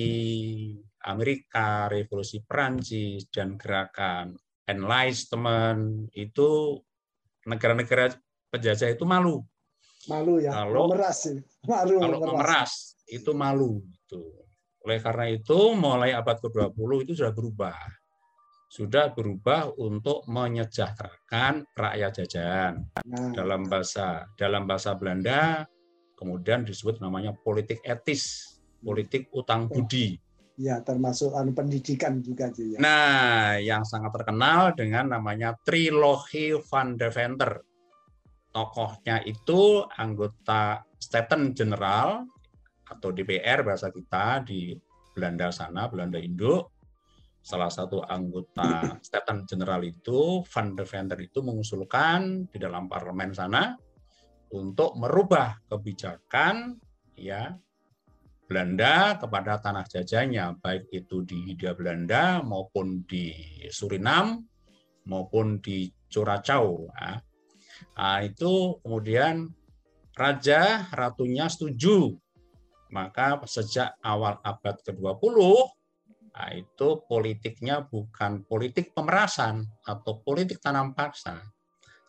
Amerika, revolusi Perancis, dan gerakan Enlightenment, itu negara-negara penjajah itu malu ya, kalau memeras itu malu itu. Oleh karena itu mulai abad ke-20 itu sudah berubah untuk menyejahterakan rakyat jajahan. Nah, dalam bahasa Belanda kemudian disebut namanya politik etis, politik utang budi. Ya, termasuk pendidikan juga. Ya. Nah, yang sangat terkenal dengan namanya trilogi Van Deventer. Tokohnya itu anggota Staten-Generaal atau DPR bahasa kita di Belanda sana, Belanda Indo, salah satu anggota Staten-Generaal itu, Van der Venter itu mengusulkan di dalam parlemen sana untuk merubah kebijakan ya Belanda kepada tanah jajahnya, baik itu di Hindia Belanda maupun di Surinam maupun di Curacao. Nah, itu kemudian raja ratunya setuju. Maka sejak awal abad ke-20, nah itu politiknya bukan politik pemerasan atau politik tanam paksa,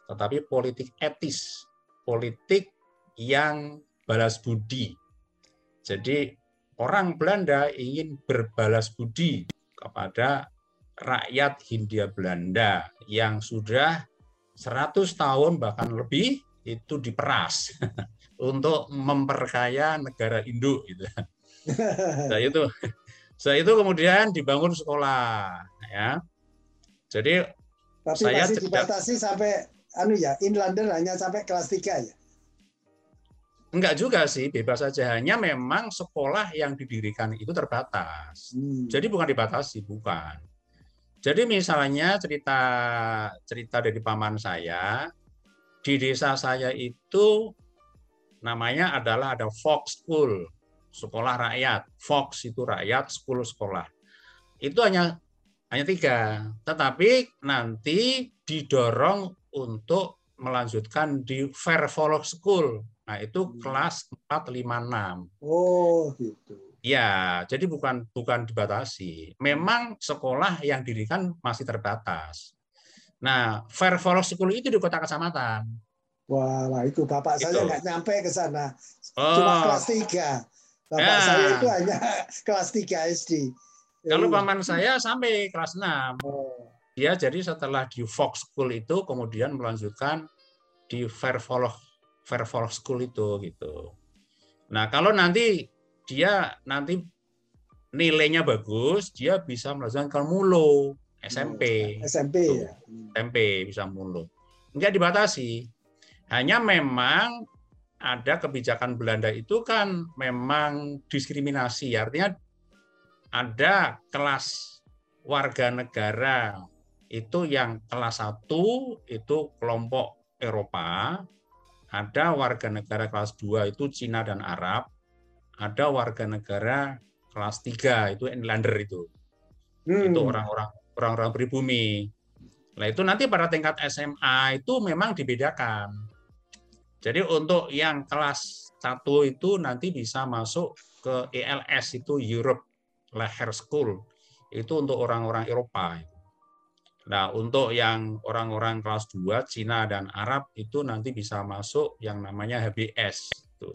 tetapi politik etis, politik yang balas budi. Jadi orang Belanda ingin berbalas budi kepada rakyat Hindia Belanda yang sudah 100 tahun bahkan lebih itu diperas untuk memperkaya negara induk gitu. Setelah itu kemudian dibangun sekolah ya. Jadi tapi saya masih dibatasi sampai Inlander hanya sampai kelas 3 ya. Enggak juga sih, bebas saja, hanya memang sekolah yang didirikan itu terbatas. Jadi bukan dibatasi, bukan. Jadi misalnya cerita dari paman saya, di desa saya itu namanya adalah ada Volkschool, sekolah rakyat. Volks itu rakyat, school sekolah. Itu hanya 3, tetapi nanti didorong untuk melanjutkan di Vervolgschool. Nah, itu kelas 4, 5, 6. Oh, gitu. Ya, jadi bukan dibatasi. Memang sekolah yang didirikan masih terbatas. Nah, Vervolgschool itu di kota kecamatan. Wah, itu bapak itu. Saya nggak nyampe ke sana. Oh. Cuma kelas 3. Bapak saya itu hanya kelas 3 SD. Kalau paman saya sampai kelas 6. Oh. Dia jadi setelah di Volkschool itu kemudian melanjutkan di Vervolgschool itu gitu. Nah, kalau nanti dia nanti nilainya bagus, dia bisa melanjutkan ke Mulo. SMP gitu. Ya. SMP bisa mulu. Enggak dibatasi. Hanya memang ada kebijakan Belanda itu kan memang diskriminasi, artinya ada kelas warga negara itu yang kelas 1 itu kelompok Eropa, ada warga negara kelas 2 itu Cina dan Arab, ada warga negara kelas 3 itu Inlander itu. Itu orang-orang pribumi. Nah, itu nanti pada tingkat SMA itu memang dibedakan. Jadi untuk yang kelas 1 itu nanti bisa masuk ke ELS itu Europe Leher School. Itu untuk orang-orang Eropa. Nah, untuk yang orang-orang kelas 2 Cina dan Arab itu nanti bisa masuk yang namanya HBS itu.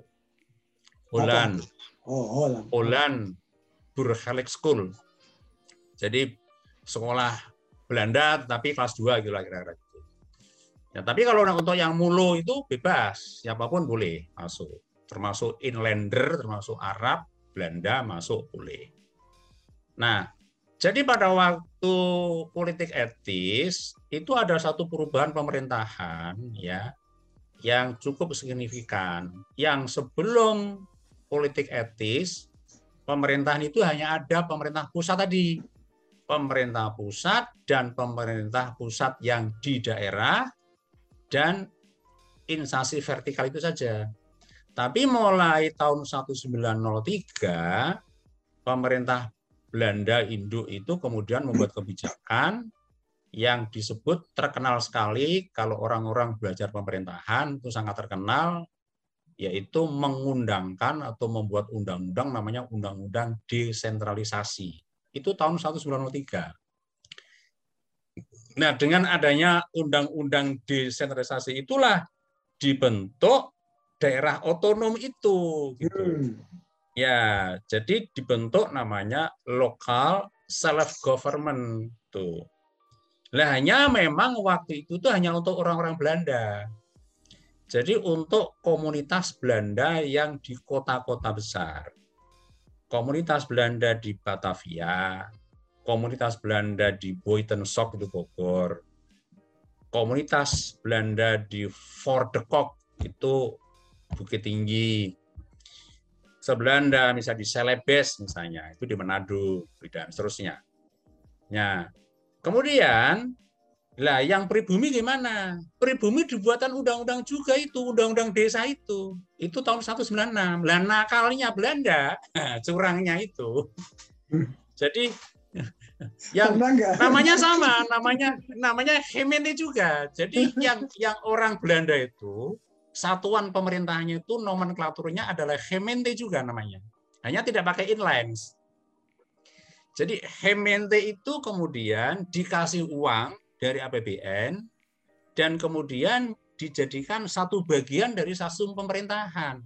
Holland Burgerlijk School. Jadi sekolah Belanda tapi kelas 2 gitu lah kira-kira gitu. Ya, tapi kalau untuk yang Mulo itu bebas, siapapun boleh masuk. Termasuk Inlander, termasuk Arab, Belanda masuk boleh. Nah, jadi pada waktu politik etis itu ada satu perubahan pemerintahan ya yang cukup signifikan. Yang sebelum politik etis, pemerintahan itu hanya ada pemerintah pusat tadi. Pemerintah pusat dan pemerintah pusat yang di daerah dan instansi vertikal itu saja. Tapi mulai tahun 1903 pemerintah Belanda Indo itu kemudian membuat kebijakan yang disebut terkenal sekali kalau orang-orang belajar pemerintahan itu sangat terkenal, yaitu mengundangkan atau membuat undang-undang namanya Undang-Undang Desentralisasi. Itu tahun 1903. Nah, dengan adanya undang-undang desentralisasi itulah dibentuk daerah otonom itu. Gitu. Ya, jadi dibentuk namanya local self-government tuh. Nah, hanya memang waktu itu tuh hanya untuk orang-orang Belanda. Jadi untuk komunitas Belanda yang di kota-kota besar. Komunitas Belanda di Batavia, komunitas Belanda di Buitenzorg di Bogor, komunitas Belanda di Vordekok itu Bukit Tinggi, bahasa Belanda, misalnya di Celebes misalnya, itu di Manado, dan seterusnya. Nah, kemudian lah yang pribumi gimana? Pribumi dibuatan undang-undang juga itu, undang-undang desa itu tahun 1996. Lah nakalnya Belanda, curangnya itu. Jadi yang namanya sama, namanya Hemene juga. Jadi yang orang Belanda itu satuan pemerintahnya itu nomenklaturnya adalah Hemene juga namanya. Hanya tidak pakai inlines. Jadi Hemene itu kemudian dikasih uang dari APBN dan kemudian dijadikan satu bagian dari sasum pemerintahan.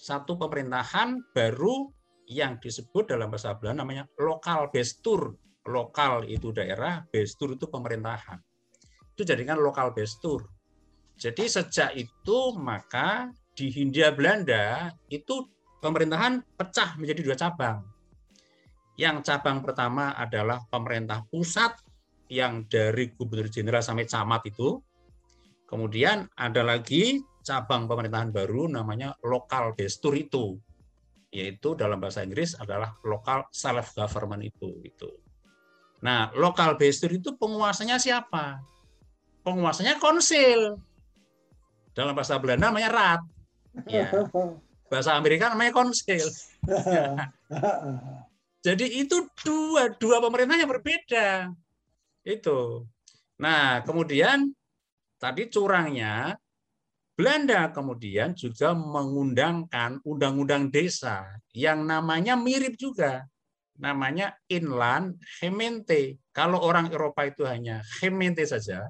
Satu pemerintahan baru yang disebut dalam bahasa Belanda namanya lokal bestur. Lokal itu daerah, bestur itu pemerintahan. Itu jadikan lokal bestur. Jadi sejak itu maka di Hindia Belanda itu pemerintahan pecah menjadi dua cabang. Yang cabang pertama adalah pemerintah pusat yang dari Gubernur Jenderal sampai camat itu. Kemudian ada lagi cabang pemerintahan baru namanya lokal bestur itu. Yaitu dalam bahasa Inggris adalah lokal self government itu. Nah, lokal bestur itu penguasanya siapa? Penguasanya konsil. Dalam bahasa Belanda namanya rat. Ya. Bahasa Amerika namanya konsil. Ya. Jadi itu dua pemerintah yang berbeda. Itu. Nah, kemudian tadi curangnya Belanda kemudian juga mengundangkan undang-undang desa yang namanya mirip juga. Namanya Inland Gemeente. Kalau orang Eropa itu hanya Gemeente saja,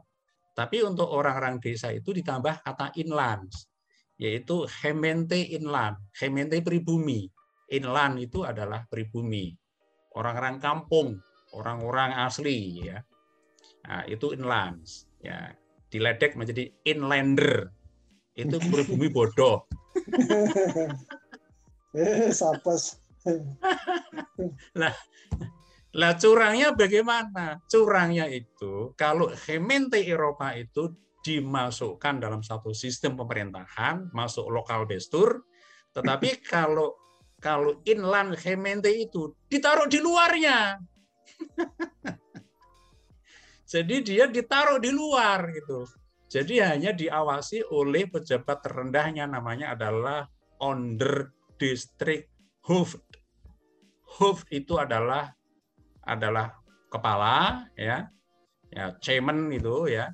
tapi untuk orang-orang desa itu ditambah kata inland, yaitu Gemeente Inland, Gemeente pribumi. Inland itu adalah pribumi. Orang-orang kampung, orang-orang asli ya. Nah, itu inland ya, diledek menjadi inlander, itu pribumi bodoh. Sapes. Lah curangnya bagaimana? Curangnya itu kalau Gemeente Eropa itu dimasukkan dalam satu sistem pemerintahan, masuk lokal bestur, tetapi kalau Inland Gemeente itu ditaruh di luarnya. Jadi dia ditaruh di luar gitu. Jadi hanya diawasi oleh pejabat terendahnya, namanya adalah Onder District Hoofd. Hoofd itu adalah kepala ya. Ya, chairman itu ya.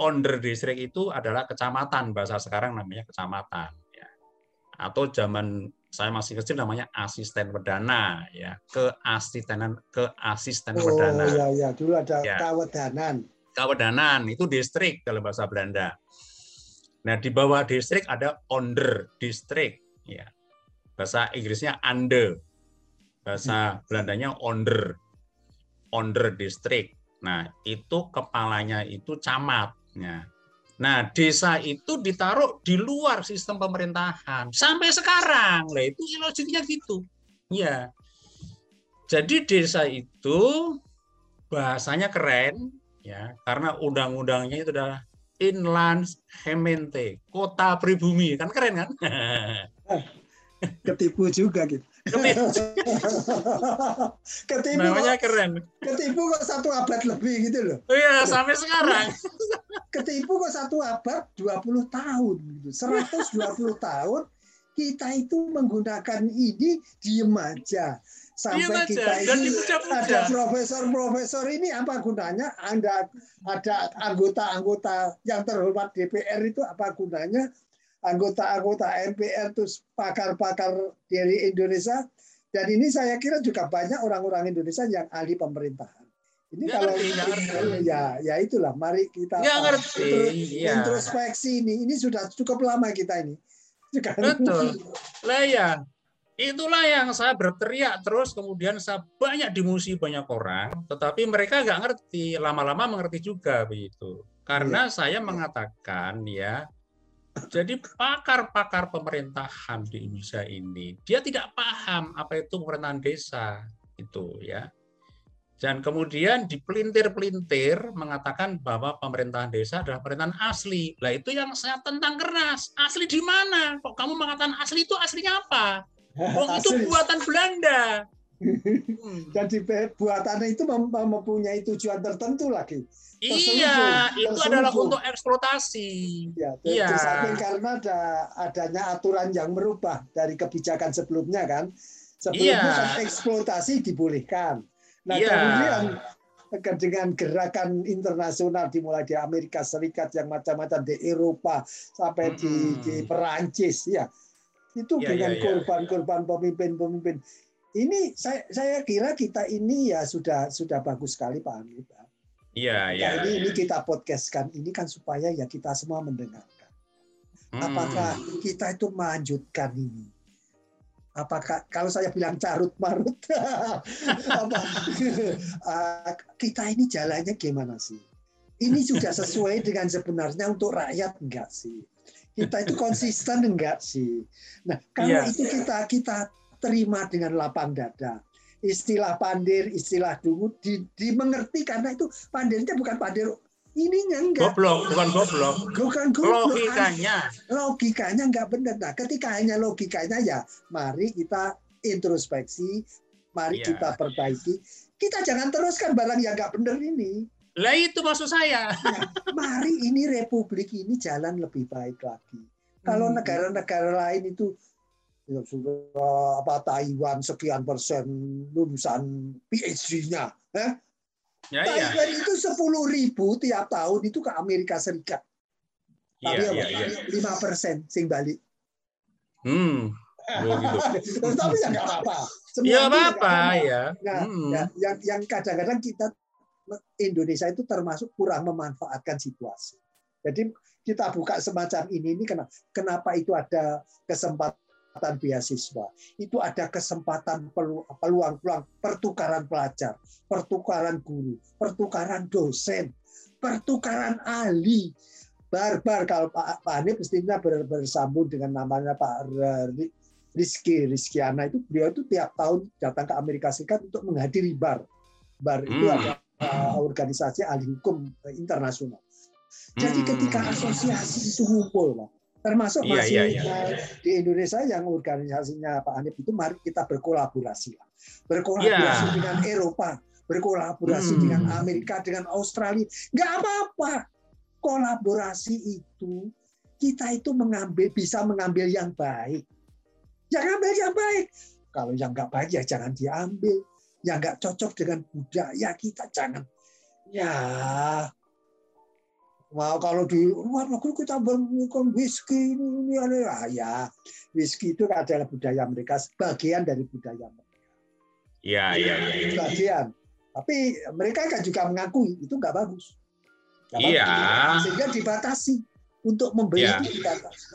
Onder District itu adalah kecamatan, bahasa sekarang namanya kecamatan ya. Atau zaman saya masih kecil namanya asisten perdana ya, keasistenan perdana. Oh ya, dulu ada ya. Kawedanan itu distrik dalam bahasa Belanda. Nah, di bawah distrik ada onder distrik ya. Bahasa Inggrisnya under. Bahasa Belandanya onder distrik. Nah, itu kepalanya itu camatnya. Nah, desa itu ditaruh di luar sistem pemerintahan sampai sekarang. Lah itu logiknya gitu. Ya. Jadi desa itu bahasanya keren ya, karena undang-undangnya itu adalah Inland Gemeente, kota pribumi. Kan keren kan? Ketipu juga gitu. Ketipu. Namanya keren. Ketipu kok 1 abad lebih gitu loh. Iya, sampai sekarang. Ketipu kok 1 abad 20 tahun gitu. 120 tahun kita itu menggunakan ini diem aja. Sampai kita ini ada profesor-profesor ini apa gunanya? Anda ada anggota-anggota yang terhormat DPR itu apa gunanya? Anggota-anggota MPR terus pakar-pakar dari Indonesia, dan ini saya kira juga banyak orang-orang Indonesia yang ahli pemerintahan. Ini ya, kalau ngerti. ya itulah, mari kita introspeksi ini. Ini sudah cukup lama kita ini. Betul. Lah ya, itulah yang saya berteriak terus, kemudian saya banyak dimusuhi banyak orang, tetapi mereka nggak ngerti. Lama-lama mengerti juga begitu. Karena saya mengatakan ya. Jadi pakar-pakar pemerintahan di Indonesia ini dia tidak paham apa itu pemerintahan desa itu ya. Dan kemudian dipelintir-pelintir mengatakan bahwa pemerintahan desa adalah pemerintahan asli. Lah itu yang saya tentang keras. Asli di mana? Kok kamu mengatakan asli itu aslinya apa? Wong itu buatan Belanda. Jadi buatannya itu mempunyai tujuan tertentu lagi. Iya, itu adalah untuk eksploitasi. Ya, iya. Terus karena adanya aturan yang merubah dari kebijakan sebelumnya kan. Sebelumnya kan eksploitasi dibolehkan. Nah, kemudian dengan gerakan internasional dimulai di Amerika Serikat yang macam-macam, di Eropa sampai di Perancis, ya itu dengan korban-korban pemimpin-pemimpin ini, saya kira kita ini ya sudah bagus sekali Pak Hanif. Iya, ya. Ini kita podcastkan ini kan supaya ya kita semua mendengarkan. Apakah kita itu melanjutkan ini? Apakah kalau saya bilang carut marut, kita ini jalannya gimana sih? Ini sudah sesuai dengan sebenarnya untuk rakyat enggak sih? Kita itu konsisten enggak sih? Nah, kalau itu kita terima dengan lapang dada. Istilah pandir, istilah dungu dimengerti karena itu pandirnya bukan pandir ininya enggak. Goblok, bukan goblok. Logikanya enggak benar. Nah, ketika hanya logikanya ya, mari kita introspeksi, mari kita perbaiki. Kita jangan teruskan barang yang enggak benar ini. Lah itu maksud saya. Nah, mari ini republik ini jalan lebih baik lagi. Kalau negara-negara lain itu ya sudah apa Taiwan sekian persen lulusan PhD-nya, Taiwan itu 10.000 tiap tahun itu ke Amerika Serikat. Tapi 5% sing balik. Tapi ya nggak apa-apa. Ya apa-apa ya. Yang kadang-kadang kita Indonesia itu termasuk kurang memanfaatkan situasi. Jadi kita buka semacam ini kenapa itu ada kesempatan beasiswa, itu ada kesempatan peluang-peluang pertukaran pelajar, pertukaran guru, pertukaran dosen, pertukaran ahli. Barbar kalau Pak Hanif mestinya bersambung dengan namanya Pak Rizky Ana itu, beliau itu tiap tahun datang ke Amerika Serikat untuk menghadiri bar itu ada organisasi ahli hukum internasional. Jadi ketika asosiasi itu ngumpul Pak, termasuk masih di Indonesia yang organisasinya Pak Hanif itu, mari kita berkolaborasi dengan Eropa, berkolaborasi dengan Amerika, dengan Australia, nggak apa-apa. Kolaborasi itu kita itu bisa mengambil yang baik. Jangan ambil yang baik. Kalau yang nggak baik ya jangan diambil. Yang nggak cocok dengan budaya kita jangan. Ya. Mau kalau di luar negeri kita menggunakan whisky ini ya, whisky itu adalah budaya mereka, sebagian dari budaya mereka. Ya. Sebagian. Tapi mereka kan juga mengakui itu nggak bagus. Sehingga dibatasi untuk membeli itu dibatasi.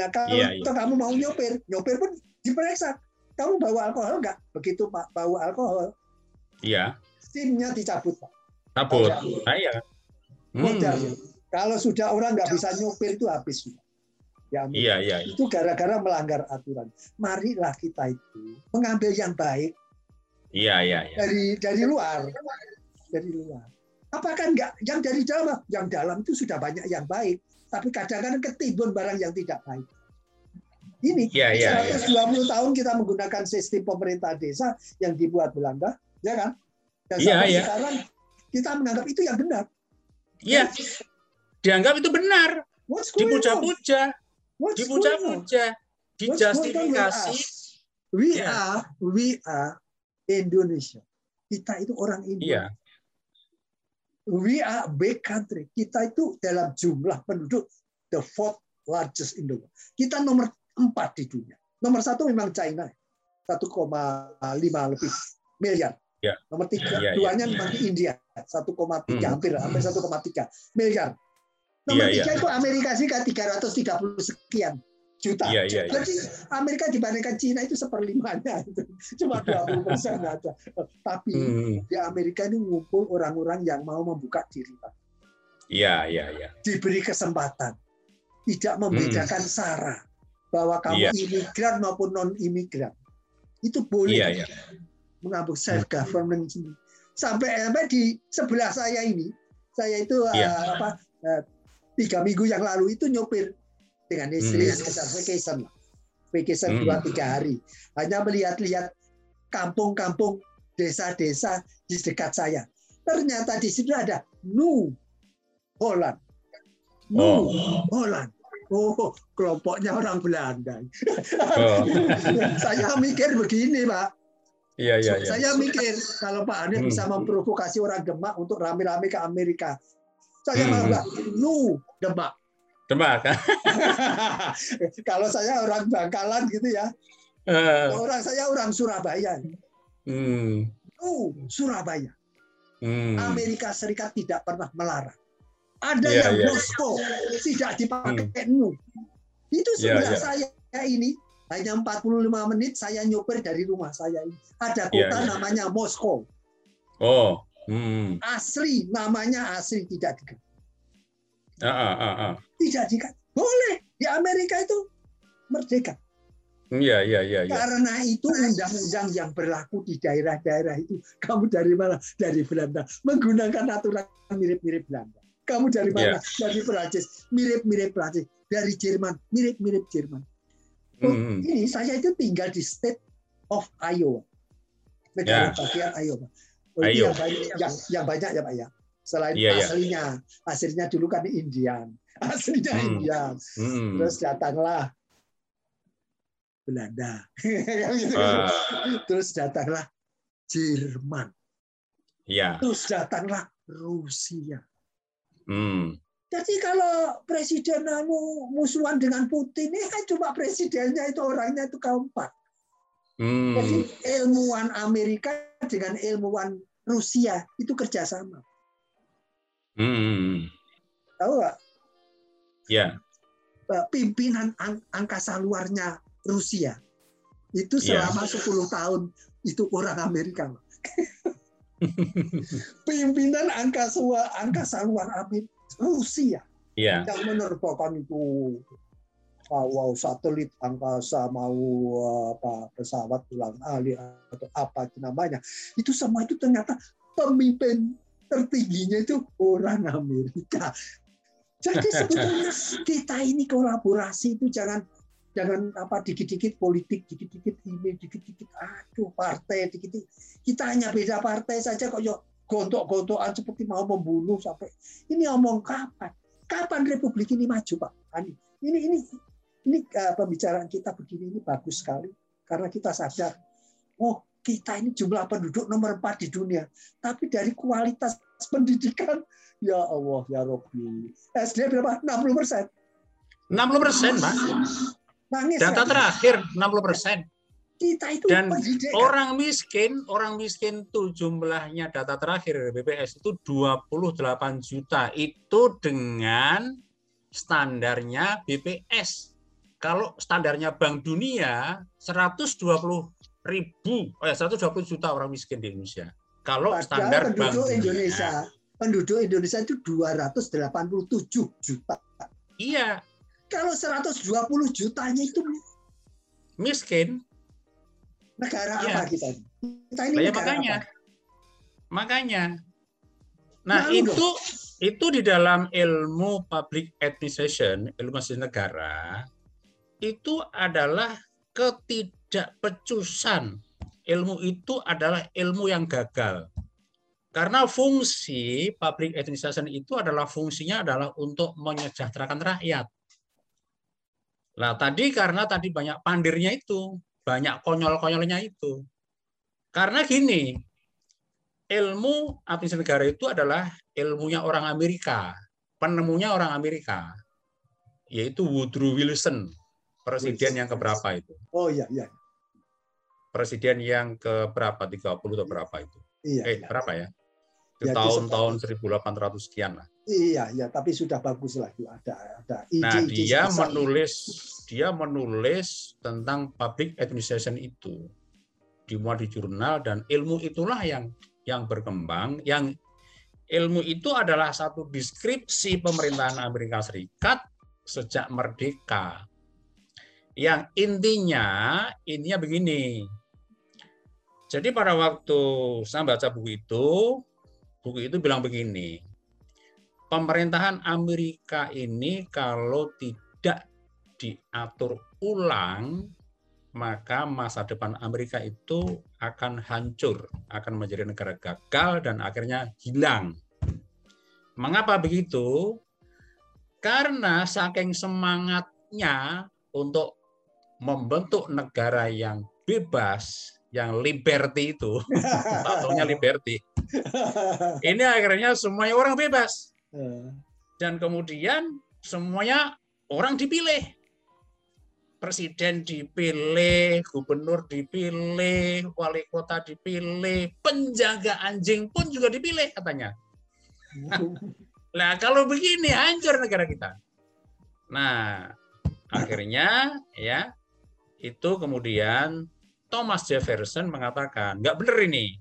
Nah kalau kamu mau nyopir pun diperiksa. Kamu bawa alkohol nggak? Begitu bawa alkohol, SIM-nya dicabut Pak. Cabut. Kalau sudah orang nggak bisa nyopir itu habis. Itu gara-gara melanggar aturan. Marilah kita itu mengambil yang baik dari luar. Apakah enggak yang dari dalam? Yang dalam itu sudah banyak yang baik, tapi kadang-kadang ketimbun barang yang tidak baik. Ini 120 tahun kita menggunakan sistem pemerintah desa yang dibuat Belanda, ya kan? Dan sampai sekarang kita menganggap itu yang benar. Iya, dianggap itu benar, dipuja-puja, dijustifikasi. We are Indonesia. Kita itu orang Indonesia. We are big country. Kita itu dalam jumlah penduduk the fourth largest in the world. Kita nomor 4 di dunia. Nomor 1 memang China, 1,5 lebih miliar. Ya. Nomor 3, duanya nanti India 1,3 hampir 1,3 miliar. Nomor 3 itu Amerika Serikat 330 sekian juta. Jadi Amerika dibandingkan Cina itu 1/5-nya, cuma 20% aja. Tapi di Amerika ini ngumpul orang-orang yang mau membuka diri. Iya. Diberi kesempatan, tidak membedakan sara bahwa kamu imigran maupun non imigran, itu boleh. Mengambil self government ini. sampai di sebelah saya ini, saya itu 3 minggu yang lalu itu nyopir dengan istri sekitar vacation 2-3 hari, hanya melihat-lihat kampung-kampung, desa-desa di dekat saya. Ternyata di situ ada New Holland. New Holland. Oh, kelompoknya orang Belanda. Saya mikir begini, Pak. Iya. Saya mikir kalau Pak Hanif bisa memprovokasi orang Demak untuk rame-rame ke Amerika. Saya malah New Demak. Demak. Kalau saya orang Bangkalan gitu ya. Orang saya orang Surabaya. Surabaya. Amerika Serikat tidak pernah melarang. Ada yang Moskow tidak dipakai nu. Itu sebelah saya ini hanya 45 menit saya nyopir dari rumah saya ini. Ada kota namanya Moskow. Asli namanya asli tidak diganti. Tidak diganti. Boleh di Amerika itu merdeka. Karena itu undang-undang yang berlaku di daerah-daerah itu, kamu dari mana? Dari Belanda. Menggunakan aturan mirip-mirip Belanda. Kamu dari mana? Dari Perancis. Mirip-mirip Perancis. Dari Jerman. Mirip-mirip Jerman. Ini saya itu tinggal di State of Iowa. Negara bagian Iowa. Yang banyak ya Pak ya. Selain aslinya. Aslinya dulu kan Indian. Aslinya Indian. Terus datanglah Belanda, terus datanglah Jerman, terus datanglah Rusia. Jadi kalau presiden kamu musuhan dengan Putin, ya cuma presidennya itu orangnya itu keempat. Jadi ilmuwan Amerika dengan ilmuwan Rusia itu kerjasama. Tahu nggak? Pimpinan angkasa luarnya Rusia itu selama 10 tahun itu orang Amerika. Pimpinan angkasa luar Amerika Rusia yang menerbangkan itu satelit angkasa, mau apa pesawat ulang alik atau apa namanya, itu semua itu ternyata pemimpin tertingginya itu orang Amerika. Jadi sebetulnya kita ini kolaborasi itu jangan apa dikit-dikit politik, dikit-dikit ini, dikit-dikit partai, dikit-dikit. Kita hanya beda partai saja kok yuk gontok-gontokan seperti mau membunuh sampai ini. Omong kapan? Kapan Republik ini maju, Pak Hanif? Ini pembicaraan kita begini ini bagus sekali karena kita sadar kita ini jumlah penduduk nomor 4 di dunia, tapi dari kualitas pendidikan ya Allah ya Rabbi. SD berapa? 60%. 60%, Pak. Data terakhir 60%. Kita itu dan pendidikan. Orang miskin itu jumlahnya data terakhir BPS itu 28 juta. Itu dengan standarnya BPS. Kalau standarnya Bank Dunia 120 juta orang miskin di Indonesia. Kalau padahal standar penduduk Bank Indonesia, penduduk Indonesia itu 287 juta. Iya. Kalau 120 jutanya itu miskin, negara apa kita? Kita ini negara apa? Makanya. Nah, itu di dalam ilmu public administration, ilmu administrasi negara, itu adalah ketidakpecusan. Ilmu itu adalah ilmu yang gagal. Karena fungsi public administration itu adalah fungsinya adalah untuk menyejahterakan rakyat. Nah, karena tadi banyak pandirnya itu, banyak konyol-konyolnya itu. Karena gini, ilmu administrasi negara itu adalah ilmunya orang Amerika, penemunya orang Amerika, yaitu Woodrow Wilson, presiden yang keberapa itu? Presiden yang keberapa? 30 atau berapa itu? Berapa ya? Tahun-tahun 1800 sekian lah. Tapi sudah bagus lah itu ada. Nah, dia menulis tentang public administration itu dimuat di jurnal, dan ilmu itulah yang berkembang. Yang ilmu itu adalah satu deskripsi pemerintahan Amerika Serikat sejak merdeka. Yang intinya begini. Jadi pada waktu saya baca buku itu bilang begini, pemerintahan Amerika ini kalau tidak diatur ulang, maka masa depan Amerika itu akan hancur, akan menjadi negara gagal dan akhirnya hilang. Mengapa begitu? Karena saking semangatnya untuk membentuk negara yang bebas, yang liberty itu, contohnya liberty, ini akhirnya semuanya orang bebas. Dan kemudian semuanya orang dipilih. Presiden dipilih, gubernur dipilih, wali kota dipilih, penjaga anjing pun juga dipilih katanya. Nah, kalau begini hancur negara kita. Nah, akhirnya ya itu kemudian Thomas Jefferson mengatakan, nggak benar ini.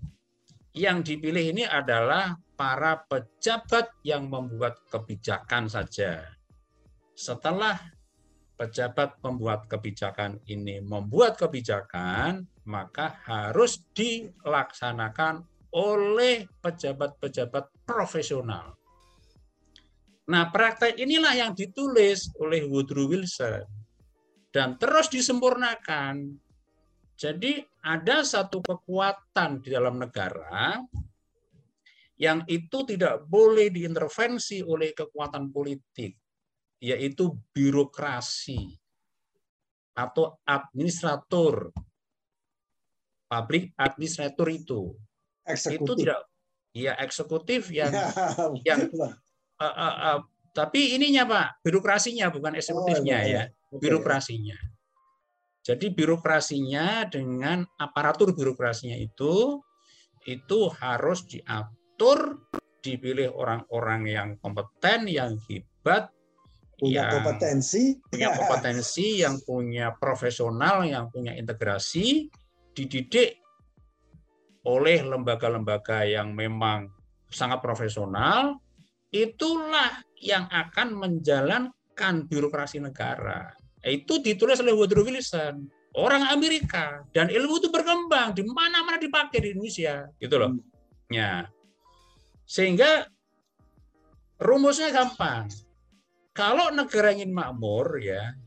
Yang dipilih ini adalah para pejabat yang membuat kebijakan saja. Setelah pejabat membuat kebijakan ini membuat kebijakan, maka harus dilaksanakan oleh pejabat-pejabat profesional. Nah, praktek inilah yang ditulis oleh Woodrow Wilson dan terus disempurnakan. Jadi ada satu kekuatan di dalam negara yang itu tidak boleh diintervensi oleh kekuatan politik, yaitu birokrasi atau administrator. Public administrator itu. Eksekutif. Itu tidak, ya eksekutif yang tapi ininya Pak, birokrasinya bukan eksekutifnya, ya. Okay. Birokrasinya. Jadi birokrasinya dengan aparatur birokrasinya itu harus diatur, dipilih orang-orang yang kompeten, yang hebat, punya kompetensi, yang punya profesional, yang punya integrasi, dididik oleh lembaga-lembaga yang memang sangat profesional, itulah yang akan menjalankan birokrasi negara. Itu ditulis oleh Woodrow Wilson, orang Amerika, dan ilmu itu berkembang di mana-mana dipakai di Indonesia, gitu loh. Ya. Sehingga rumusnya gampang. Kalau negara ingin makmur, ya,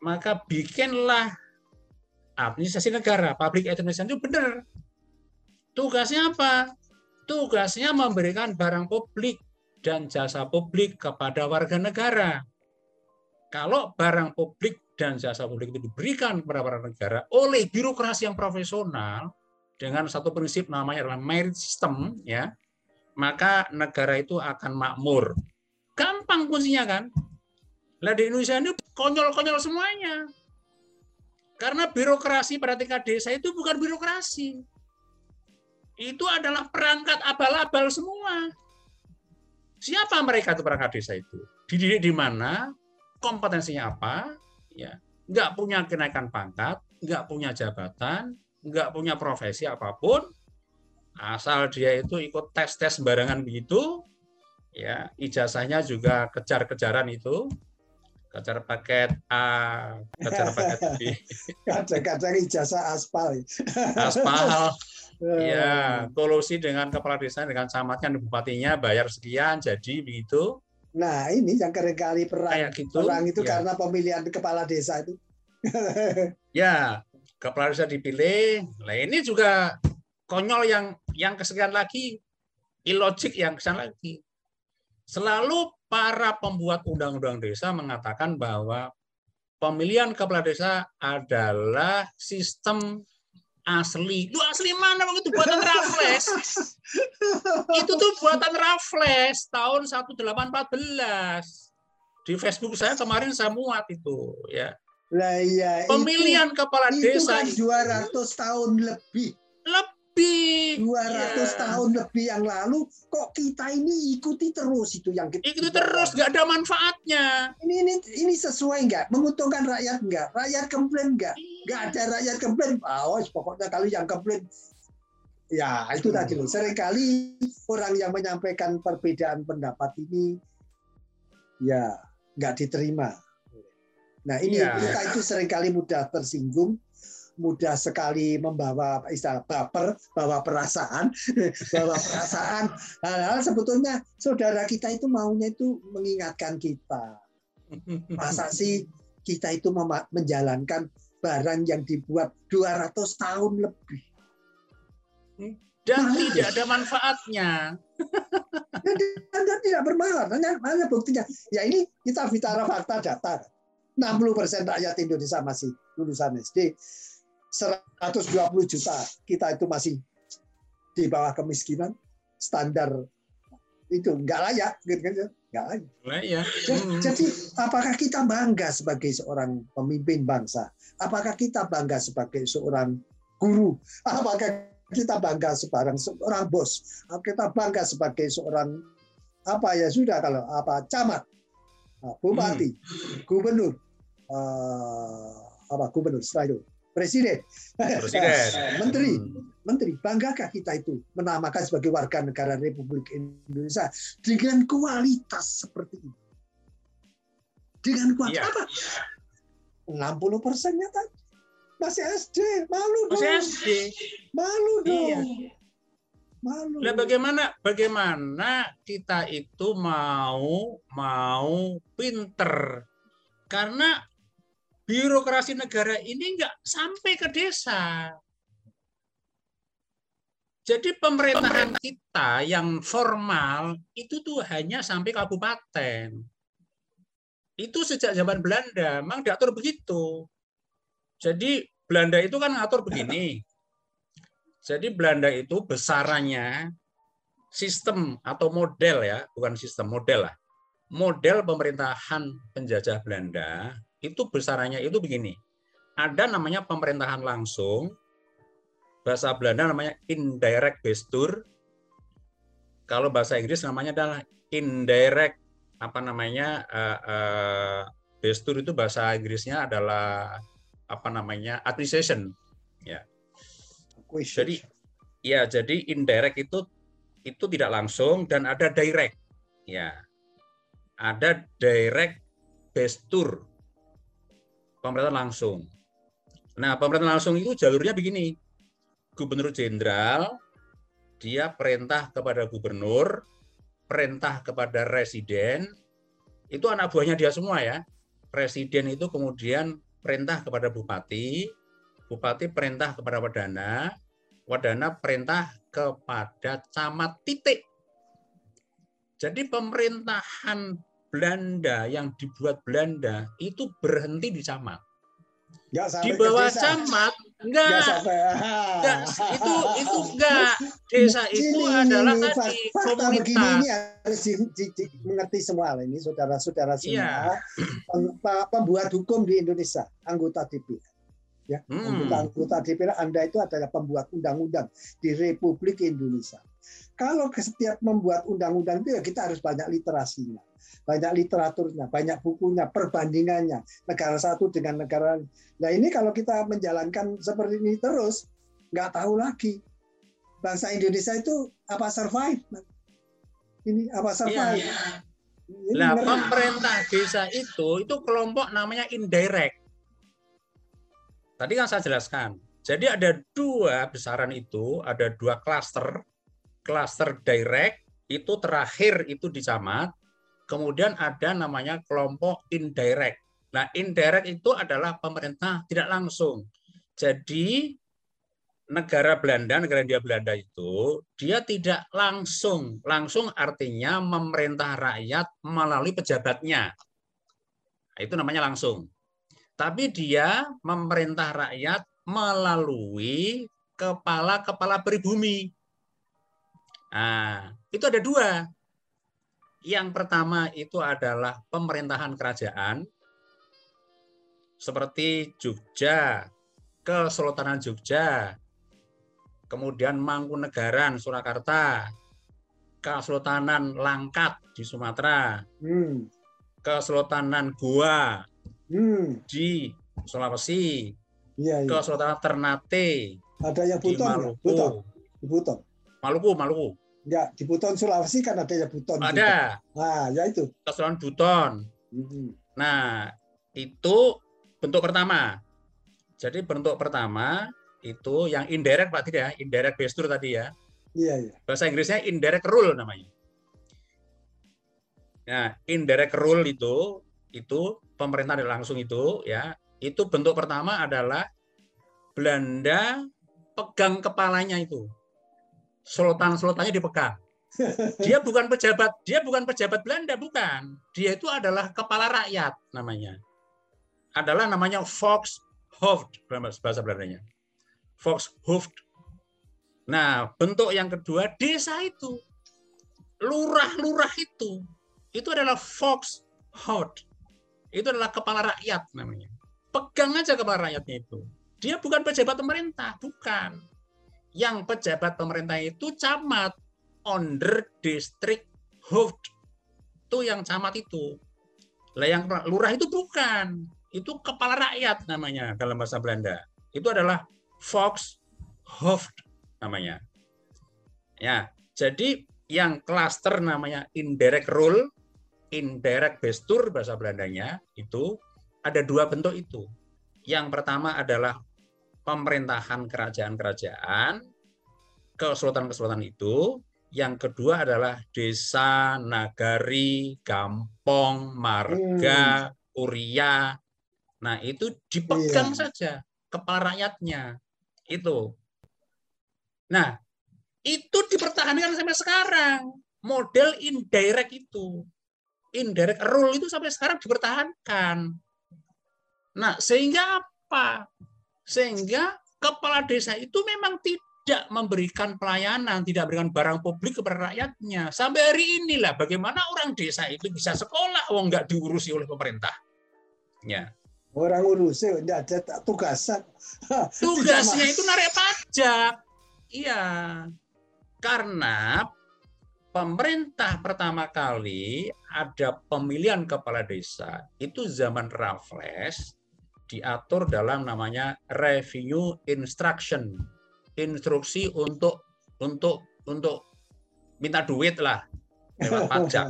maka bikinlah administrasi negara, public administration itu benar. Tugasnya apa? Tugasnya memberikan barang publik dan jasa publik kepada warga negara. Kalau barang publik dan jasa publik itu diberikan kepada warga negara oleh birokrasi yang profesional dengan satu prinsip namanya adalah merit system, ya, maka negara itu akan makmur. Gampang kuncinya kan? Lah di Indonesia ini konyol-konyol semuanya. Karena birokrasi pada tingkat desa itu bukan birokrasi. Itu adalah perangkat abal-abal semua. Siapa mereka itu perangkat desa itu? Dididik di mana? Kompetensinya apa? Ya, nggak punya kenaikan pangkat, nggak punya jabatan, nggak punya profesi apapun. Asal dia itu ikut tes-tes sembarangan begitu, ya, ijazahnya juga kejar-kejaran itu, kejar paket A, kejar paket B. Kejar ijazah aspal. Aspal, ya, kolusi dengan kepala desa, dengan camatnya, bupatinya, bayar sekian, jadi begitu. Nah, ini yang kali perang, gitu, perang itu ya. Karena pemilihan kepala desa itu. Ya, kepala desa dipilih. Nah, ini juga konyol yang kesekian lagi, ilogik yang kesekian lagi. Selalu para pembuat undang-undang desa mengatakan bahwa pemilihan kepala desa adalah sistem asli. Lu asli mana waktu itu? Buatan Raffles. Itu tuh buatan Raffles tahun 1814. Di Facebook saya kemarin saya muat itu, ya. Lah ya, pemilihan kepala desa itu kan 200 tahun lebih. 200 tahun lebih yang lalu kok kita ini ikuti terus itu yang kita ikuti terus, nggak ada manfaatnya. Ini sesuai nggak? Menguntungkan rakyat nggak? Rakyat komplain nggak? Nggak ada rakyat komplain. Oh, pokoknya kalau yang komplain ya itu tadi loh. Seringkali orang yang menyampaikan perbedaan pendapat ini ya nggak diterima. Nah ini kita itu seringkali mudah tersinggung. mudah sekali membawa istilah baper, bawa perasaan hal-hal sebetulnya saudara kita itu maunya itu mengingatkan kita. Masa sih kita itu menjalankan barang yang dibuat 200 tahun lebih dan tidak ada manfaatnya. Dan tidak bermanfaat, hanya buktinya. Ya ini kita bicara fakta data. 60% rakyat Indonesia masih lulusan SD, 120 juta kita itu masih di bawah kemiskinan, standar itu nggak layak, nggak layak. Jadi apakah kita bangga sebagai seorang pemimpin bangsa? Apakah kita bangga sebagai seorang guru? Apakah kita bangga sebagai seorang bos? Kita bangga sebagai seorang apa ya sudah kalau apa camat, bupati, gubernur, setelah itu presiden. menteri, banggakah kita itu menamakan sebagai warga negara Republik Indonesia dengan kualitas seperti ini? Dengan kualitas apa? 60%-nya tadi masih SD, malu dong. Iya. Nah, bagaimana kita itu mau pinter, karena birokrasi negara ini nggak sampai ke desa. Jadi pemerintahan kita yang formal itu tuh hanya sampai kabupaten. Itu sejak zaman Belanda memang diatur begitu. Jadi Belanda itu kan ngatur begini. Jadi Belanda itu besarannya sistem atau model ya, bukan sistem, model lah. Model pemerintahan penjajah Belanda itu besarannya itu begini. Ada namanya pemerintahan langsung, bahasa Belanda namanya indirect bestuur. Kalau bahasa Inggris namanya adalah indirect bestuur, itu bahasa Inggrisnya adalah administration ya. Jadi ya, jadi indirect itu tidak langsung, dan ada direct ya, ada direct bestuur pemerintahan langsung. Nah, pemerintahan langsung itu jalurnya begini. Gubernur Jenderal dia perintah kepada gubernur, perintah kepada residen, itu anak buahnya dia semua ya. Residen itu kemudian perintah kepada bupati, bupati perintah kepada wadana, wadana perintah kepada camat titik. Jadi pemerintahan Belanda yang dibuat Belanda itu berhenti di camat. Di bawah camat enggak. Desa itu adalah tadi komunitas. Ini harus dimengerti semua ini saudara-saudara semua. Pembuat hukum di Indonesia, anggota DPR. Ya, anggota DPR Anda itu adalah pembuat undang-undang di Republik Indonesia. Kalau setiap membuat undang-undang itu ya kita harus banyak literasinya, banyak literaturnya, banyak bukunya, perbandingannya negara satu dengan negara lain. Nah ini kalau kita menjalankan seperti ini terus, nggak tahu lagi bangsa Indonesia itu apa survive? Ini apa survive? Ya. Nah pemerintah desa itu kelompok namanya indirect. Tadi kan saya jelaskan. Jadi ada dua besaran itu, ada dua klaster. Klaster direct itu terakhir itu di camat. Kemudian ada namanya kelompok indirect. Nah, indirect itu adalah pemerintah tidak langsung. Jadi negara Belanda itu dia tidak langsung. Langsung artinya memerintah rakyat melalui pejabatnya. Nah, itu namanya langsung. Tapi dia memerintah rakyat melalui kepala-kepala pribumi. Nah, itu ada dua. Yang pertama itu adalah pemerintahan kerajaan, seperti Jogja, Kesultanan Jogja, kemudian Mangkunegaran, Surakarta, Kesultanan Langkat di Sumatera, Kesultanan Goa, di Sulawesi, Kesultanan Ternate, ada yang Buton, di Maluku. Ya, di Buton Sulawesi kan ada yang Buton. Ada. Nah, ya itu. Kesultanan Buton. Nah, itu bentuk pertama. Jadi bentuk pertama itu yang indirect Pak Tidak, indirect gesture tadi ya. Iya, iya. Bahasa Inggrisnya indirect rule namanya. Nah, indirect rule itu pemerintah langsung itu ya. Itu bentuk pertama adalah Belanda pegang kepalanya itu. Sultan-sultannya dipegang. Dia bukan pejabat Belanda, bukan. Dia itu adalah kepala rakyat namanya. Adalah namanya Volkshoofd bahasa Belandanya. Volkshoofd. Nah, bentuk yang kedua desa itu. Lurah-lurah itu adalah Volkshoofd. Itu adalah kepala rakyat namanya. Pegang aja kepala rakyatnya itu. Dia bukan pejabat pemerintah, bukan. Yang pejabat pemerintah itu camat, onder district hoofd. Itu yang camat itu. Lah yang lurah itu bukan. Itu kepala rakyat namanya dalam bahasa Belanda. Itu adalah Volkshoofd namanya. Ya, jadi yang klaster namanya indirect rule, indirect gesture bahasa Belandanya itu ada dua bentuk itu. Yang pertama adalah pemerintahan kerajaan-kerajaan, kesultanan-kesultanan itu. Yang kedua adalah desa, nagari, gampong, marga, kuria. Nah, itu dipegang saja kepala rakyatnya. Itu. Nah, itu dipertahankan sampai sekarang. Model indirect itu. Indirect rule itu sampai sekarang dipertahankan. Nah, sehingga apa? Sehingga kepala desa itu memang tidak memberikan pelayanan, tidak memberikan barang publik kepada rakyatnya. Sampai hari inilah bagaimana orang desa itu bisa sekolah, wong nggak diurusi oleh pemerintah. Ya. Orang urusi, tidak ada tugasan. Tugasnya itu narik pajak. Iya. Karena pemerintah pertama kali ada pemilihan kepala desa, itu zaman Raffles, diatur dalam namanya revenue instruction. Instruksi untuk minta duit lah lewat pajak.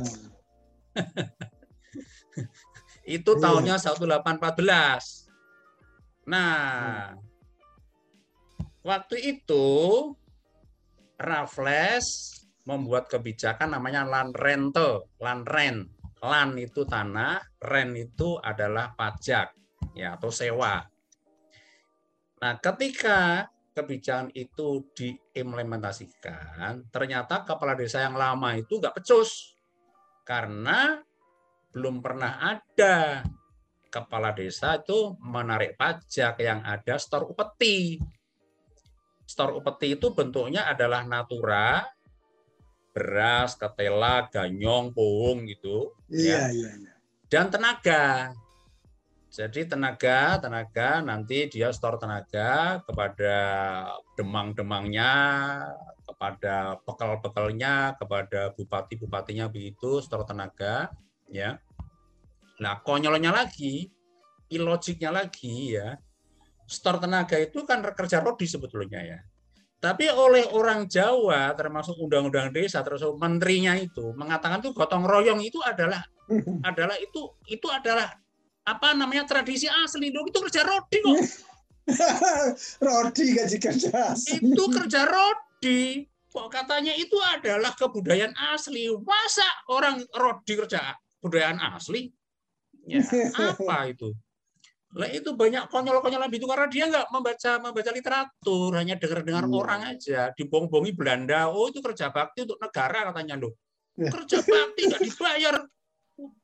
Itu tahunnya 1814. Nah, waktu itu Raffles membuat kebijakan namanya land rental, land rent. Land itu tanah, rent itu adalah pajak ya atau sewa. Nah, ketika kebijakan itu diimplementasikan, ternyata kepala desa yang lama itu nggak pecus karena belum pernah ada kepala desa itu menarik pajak yang ada store upeti. Store upeti itu bentuknya adalah natura, beras, ketela, ganyong, pohong gitu. Iya, ya. Iya. Dan tenaga. Jadi tenaga nanti dia store tenaga kepada demang-demangnya, kepada pekel-pekelnya, kepada bupati-bupatinya begitu, store tenaga, ya. Nah, konyolnya lagi, ilogiknya lagi ya. Store tenaga itu kan kerja rodi sebetulnya ya. Tapi oleh orang Jawa, termasuk undang-undang desa, termasuk menterinya itu mengatakan itu gotong royong itu adalah apa namanya tradisi asli dong, itu kerja rodi kok. Rodi gaji-gaji asli. Itu kerja rodi kok, katanya itu adalah kebudayaan asli. Masa orang rodi kerja kebudayaan asli? Ya, apa itu? Lah itu banyak konyol-konyolan itu karena dia nggak membaca literatur, hanya dengar-dengar orang aja, dibong-bongi Belanda. Oh, itu kerja bakti untuk negara katanya loh. Kerja bakti nggak dibayar.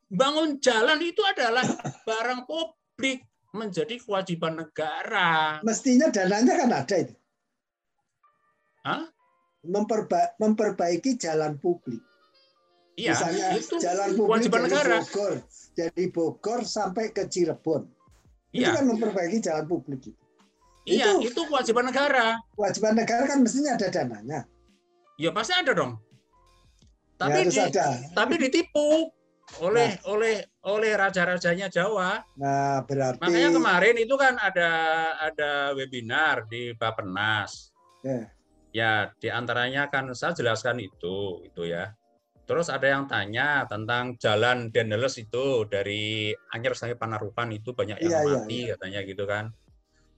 Bangun jalan itu adalah barang publik, menjadi kewajiban negara. Mestinya dananya kan ada itu. Hah? Memperbaiki jalan publik. Iya, misalnya itu jalan publik kewajiban negara. Bogor, dari Bogor sampai ke Cirebon. Itu kan memperbaiki jalan publik itu. Iya, itu kewajiban negara. Kewajiban negara kan mestinya ada dananya. Ya pasti ada dong. Tapi ya, tapi ditipu oleh oleh raja-rajanya Jawa. Nah, berarti makanya kemarin itu kan ada webinar di Bappenas. Ya. Ya, di antaranya kan saya jelaskan itu ya. Terus ada yang tanya tentang jalan Daendels itu dari Anyer sampai Panarukan itu banyak yang mati katanya gitu kan.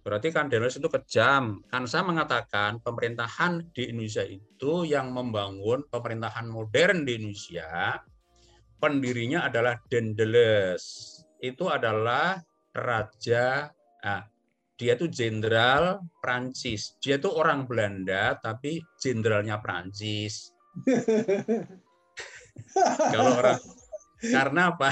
Berarti kan Daendels itu kejam. Kansa mengatakan pemerintahan di Indonesia itu yang membangun pemerintahan modern di Indonesia, pendirinya adalah Daendels. Itu adalah raja, dia itu jenderal Prancis. Dia itu orang Belanda, tapi jenderalnya Prancis. Kalau orang, karena apa?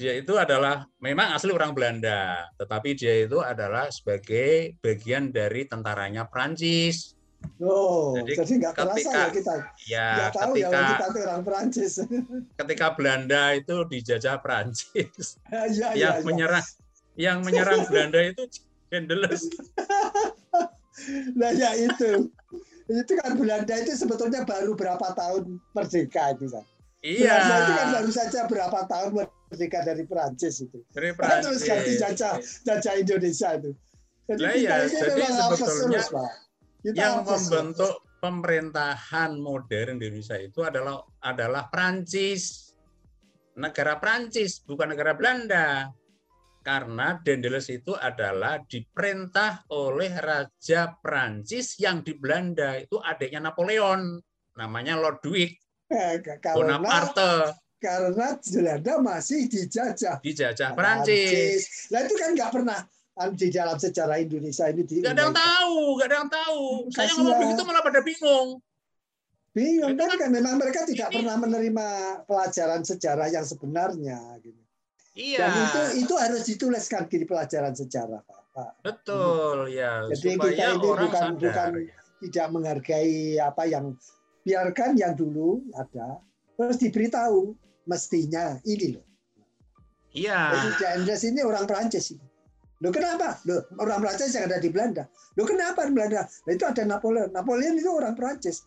Dia itu adalah memang asli orang Belanda, tetapi dia itu adalah sebagai bagian dari tentaranya Prancis. Oh, jadi nggak terasa ya kita. Ya, nggak tahu ketika, ya kita orang Prancis. Ketika Belanda itu dijajah Prancis, ya, yang menyerang Belanda itu Daendels. Nah ya itu, itu kan Belanda itu sebetulnya baru berapa tahun merdeka itu kan. Iya. Belanda itu kan baru saja berapa tahun merdeka dari Perancis itu. Dari Perancis. Terus ganti jajah Indonesia itu. Jadi, jadi sebetulnya yang membentuk pemerintahan modern di Indonesia itu adalah Perancis, negara Perancis, bukan negara Belanda. Karena Daendels itu adalah diperintah oleh Raja Perancis yang di Belanda itu adiknya Napoleon, namanya Lodwig. Bonaparte. Karena Belanda masih dijajah Perancis. Nah itu kan nggak pernah di dalam sejarah Indonesia ini. Nggak ada yang tahu. Saya ngomong begitu malah pada bingung. Bingung kan memang mereka tidak pernah menerima pelajaran sejarah yang sebenarnya. Gitu. Iya. Dan itu harus dituliskan di pelajaran sejarah, Pak. Betul ya. Jadi kita ini bukan tidak menghargai apa yang biarkan yang dulu ada, terus diberitahu mestinya ini loh. Iya. Daendels ini orang Perancis ini. Loh kenapa? Loh orang Perancis yang ada di Belanda. Loh kenapa di Belanda? Nah, itu ada Napoleon. Napoleon itu orang Perancis.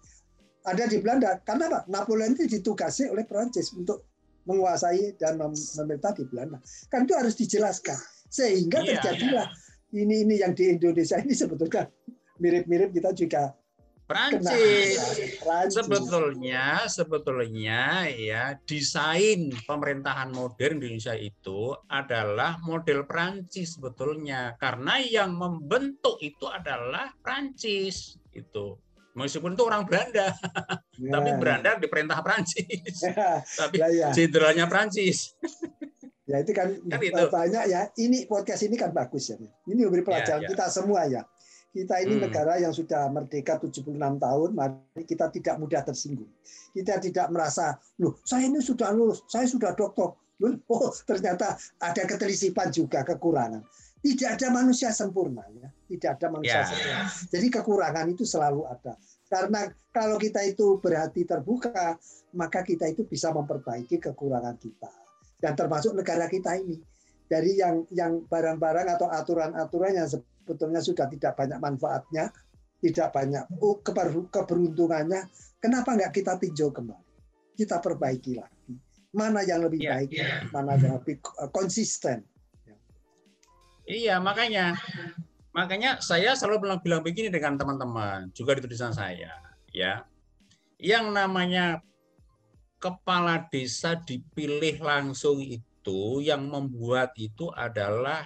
Ada di Belanda. Karena apa? Napoleon itu ditugasi oleh Perancis untuk menguasai dan memerintah di Belanda. Kan itu harus dijelaskan. Sehingga terjadilah ini yang di Indonesia ini sebetulnya mirip-mirip kita juga Perancis. Sebetulnya ya desain pemerintahan modern di Indonesia itu adalah model Perancis sebetulnya, karena yang membentuk itu adalah Perancis itu. Meskipun itu orang Belanda, tapi Belanda diperintah Perancis, tapi jenderalnya Perancis. Ya itu kan itu. Banyak ya. Ini podcast ini kan bagus ya. Ini memberi pelajaran kita semua ya. Kita ini negara yang sudah merdeka 76 tahun, mari kita tidak mudah tersinggung. Kita tidak merasa, loh saya ini sudah lulus, saya sudah doktor. Loh, oh, ternyata ada ketelisipan juga, kekurangan. Tidak ada manusia sempurna. Ya. Tidak ada manusia sempurna. Jadi kekurangan itu selalu ada. Karena kalau kita itu berhati terbuka, maka kita itu bisa memperbaiki kekurangan kita. Dan termasuk negara kita ini. Dari yang barang-barang atau aturan-aturan yang sebetulnya sudah tidak banyak manfaatnya, tidak banyak keberuntungannya. Kenapa nggak kita tinjau kembali? Kita perbaiki lagi. Mana yang lebih baik, mana yang lebih konsisten. Iya, makanya saya selalu bilang begini dengan teman-teman, juga di tulisan saya, ya. Yang namanya kepala desa dipilih langsung itu, yang membuat itu adalah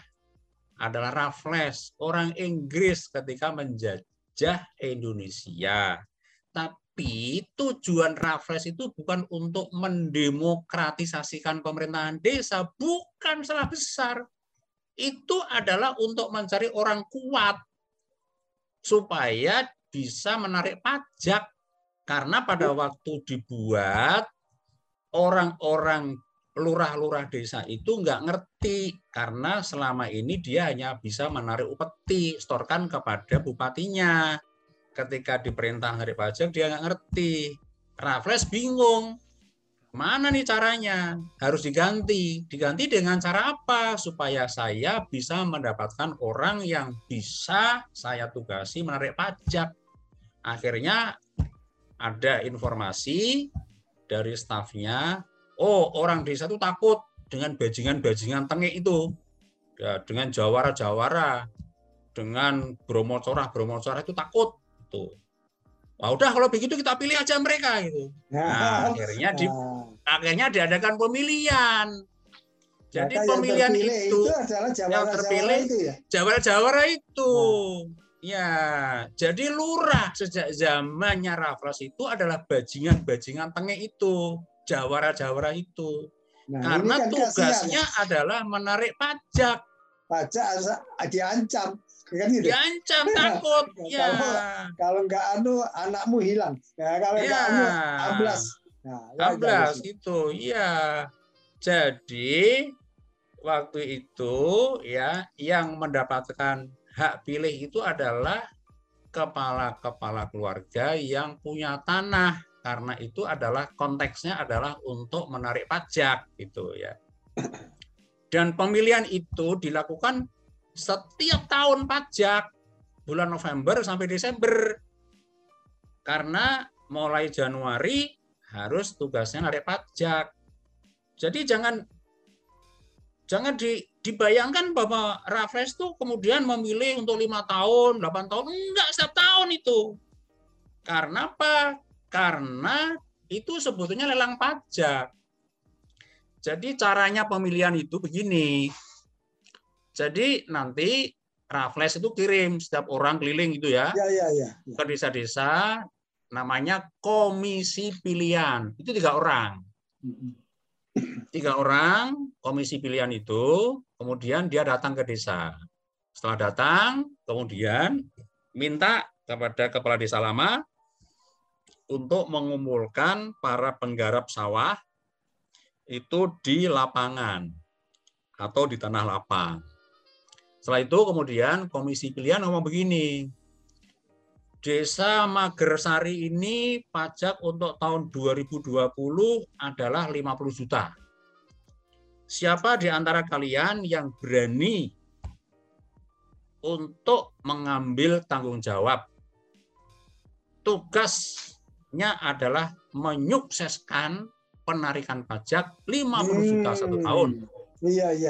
Raffles, orang Inggris ketika menjajah Indonesia. Tapi tujuan Raffles itu bukan untuk mendemokratisasikan pemerintahan desa, bukan salah besar. Itu adalah untuk mencari orang kuat supaya bisa menarik pajak. Karena pada waktu dibuat, orang-orang lurah-lurah desa itu nggak ngerti, karena selama ini dia hanya bisa menarik upeti, setorkan kepada bupatinya. Ketika diperintah narik pajak, dia nggak ngerti. Raffles bingung, mana nih caranya? Harus diganti. Diganti dengan cara apa? Supaya saya bisa mendapatkan orang yang bisa saya tugasi menarik pajak. Akhirnya ada informasi dari stafnya, oh, orang desa itu takut dengan bajingan-bajingan tengik itu. Ya, dengan jawara-jawara, dengan bromo-corah itu takut. Tuh. Wah, udah kalau begitu kita pilih aja mereka gitu. Nah, akhirnya diadakan pemilihan. Jadi maka pemilihan itu adalah jawara-jawara itu. Nah. Ya, jadi lurah sejak zamannya Raffles itu adalah bajingan-bajingan tengah itu, jawara-jawara itu. Nah, karena kan tugasnya kasihan adalah menarik pajak. Pajak diancam. Kan gitu? Diancam, takut. Ya. Kalau nggak anakmu hilang. Ya, kalau nggak amblas. Nah, amblas itu, iya. Jadi waktu itu ya yang mendapatkan hak pilih itu adalah kepala-kepala keluarga yang punya tanah, karena itu adalah konteksnya adalah untuk menarik pajak gitu ya. Dan pemilihan itu dilakukan setiap tahun pajak, bulan November sampai Desember. Karena mulai Januari harus tugasnya narik pajak. Jadi jangan dibayangkan bahwa Raffles itu kemudian memilih untuk 5 tahun, 8 tahun, enggak, setiap tahun itu. Karena apa? Karena itu sebetulnya lelang pajak. Jadi caranya pemilihan itu begini. Jadi nanti Raffles itu kirim setiap orang keliling itu ya, ke desa-desa, namanya komisi pilihan. Itu 3 orang. 3 orang komisi pilihan itu, kemudian dia datang ke desa. Setelah datang, kemudian minta kepada kepala desa lama untuk mengumpulkan para penggarap sawah itu di lapangan atau di tanah lapang. Setelah itu kemudian komisi pilihan ngomong begini, Desa Magersari ini pajak untuk tahun 2020 adalah 50 juta. Siapa di antara kalian yang berani untuk mengambil tanggung jawab? Tugasnya adalah menyukseskan penarikan pajak 50 juta satu tahun.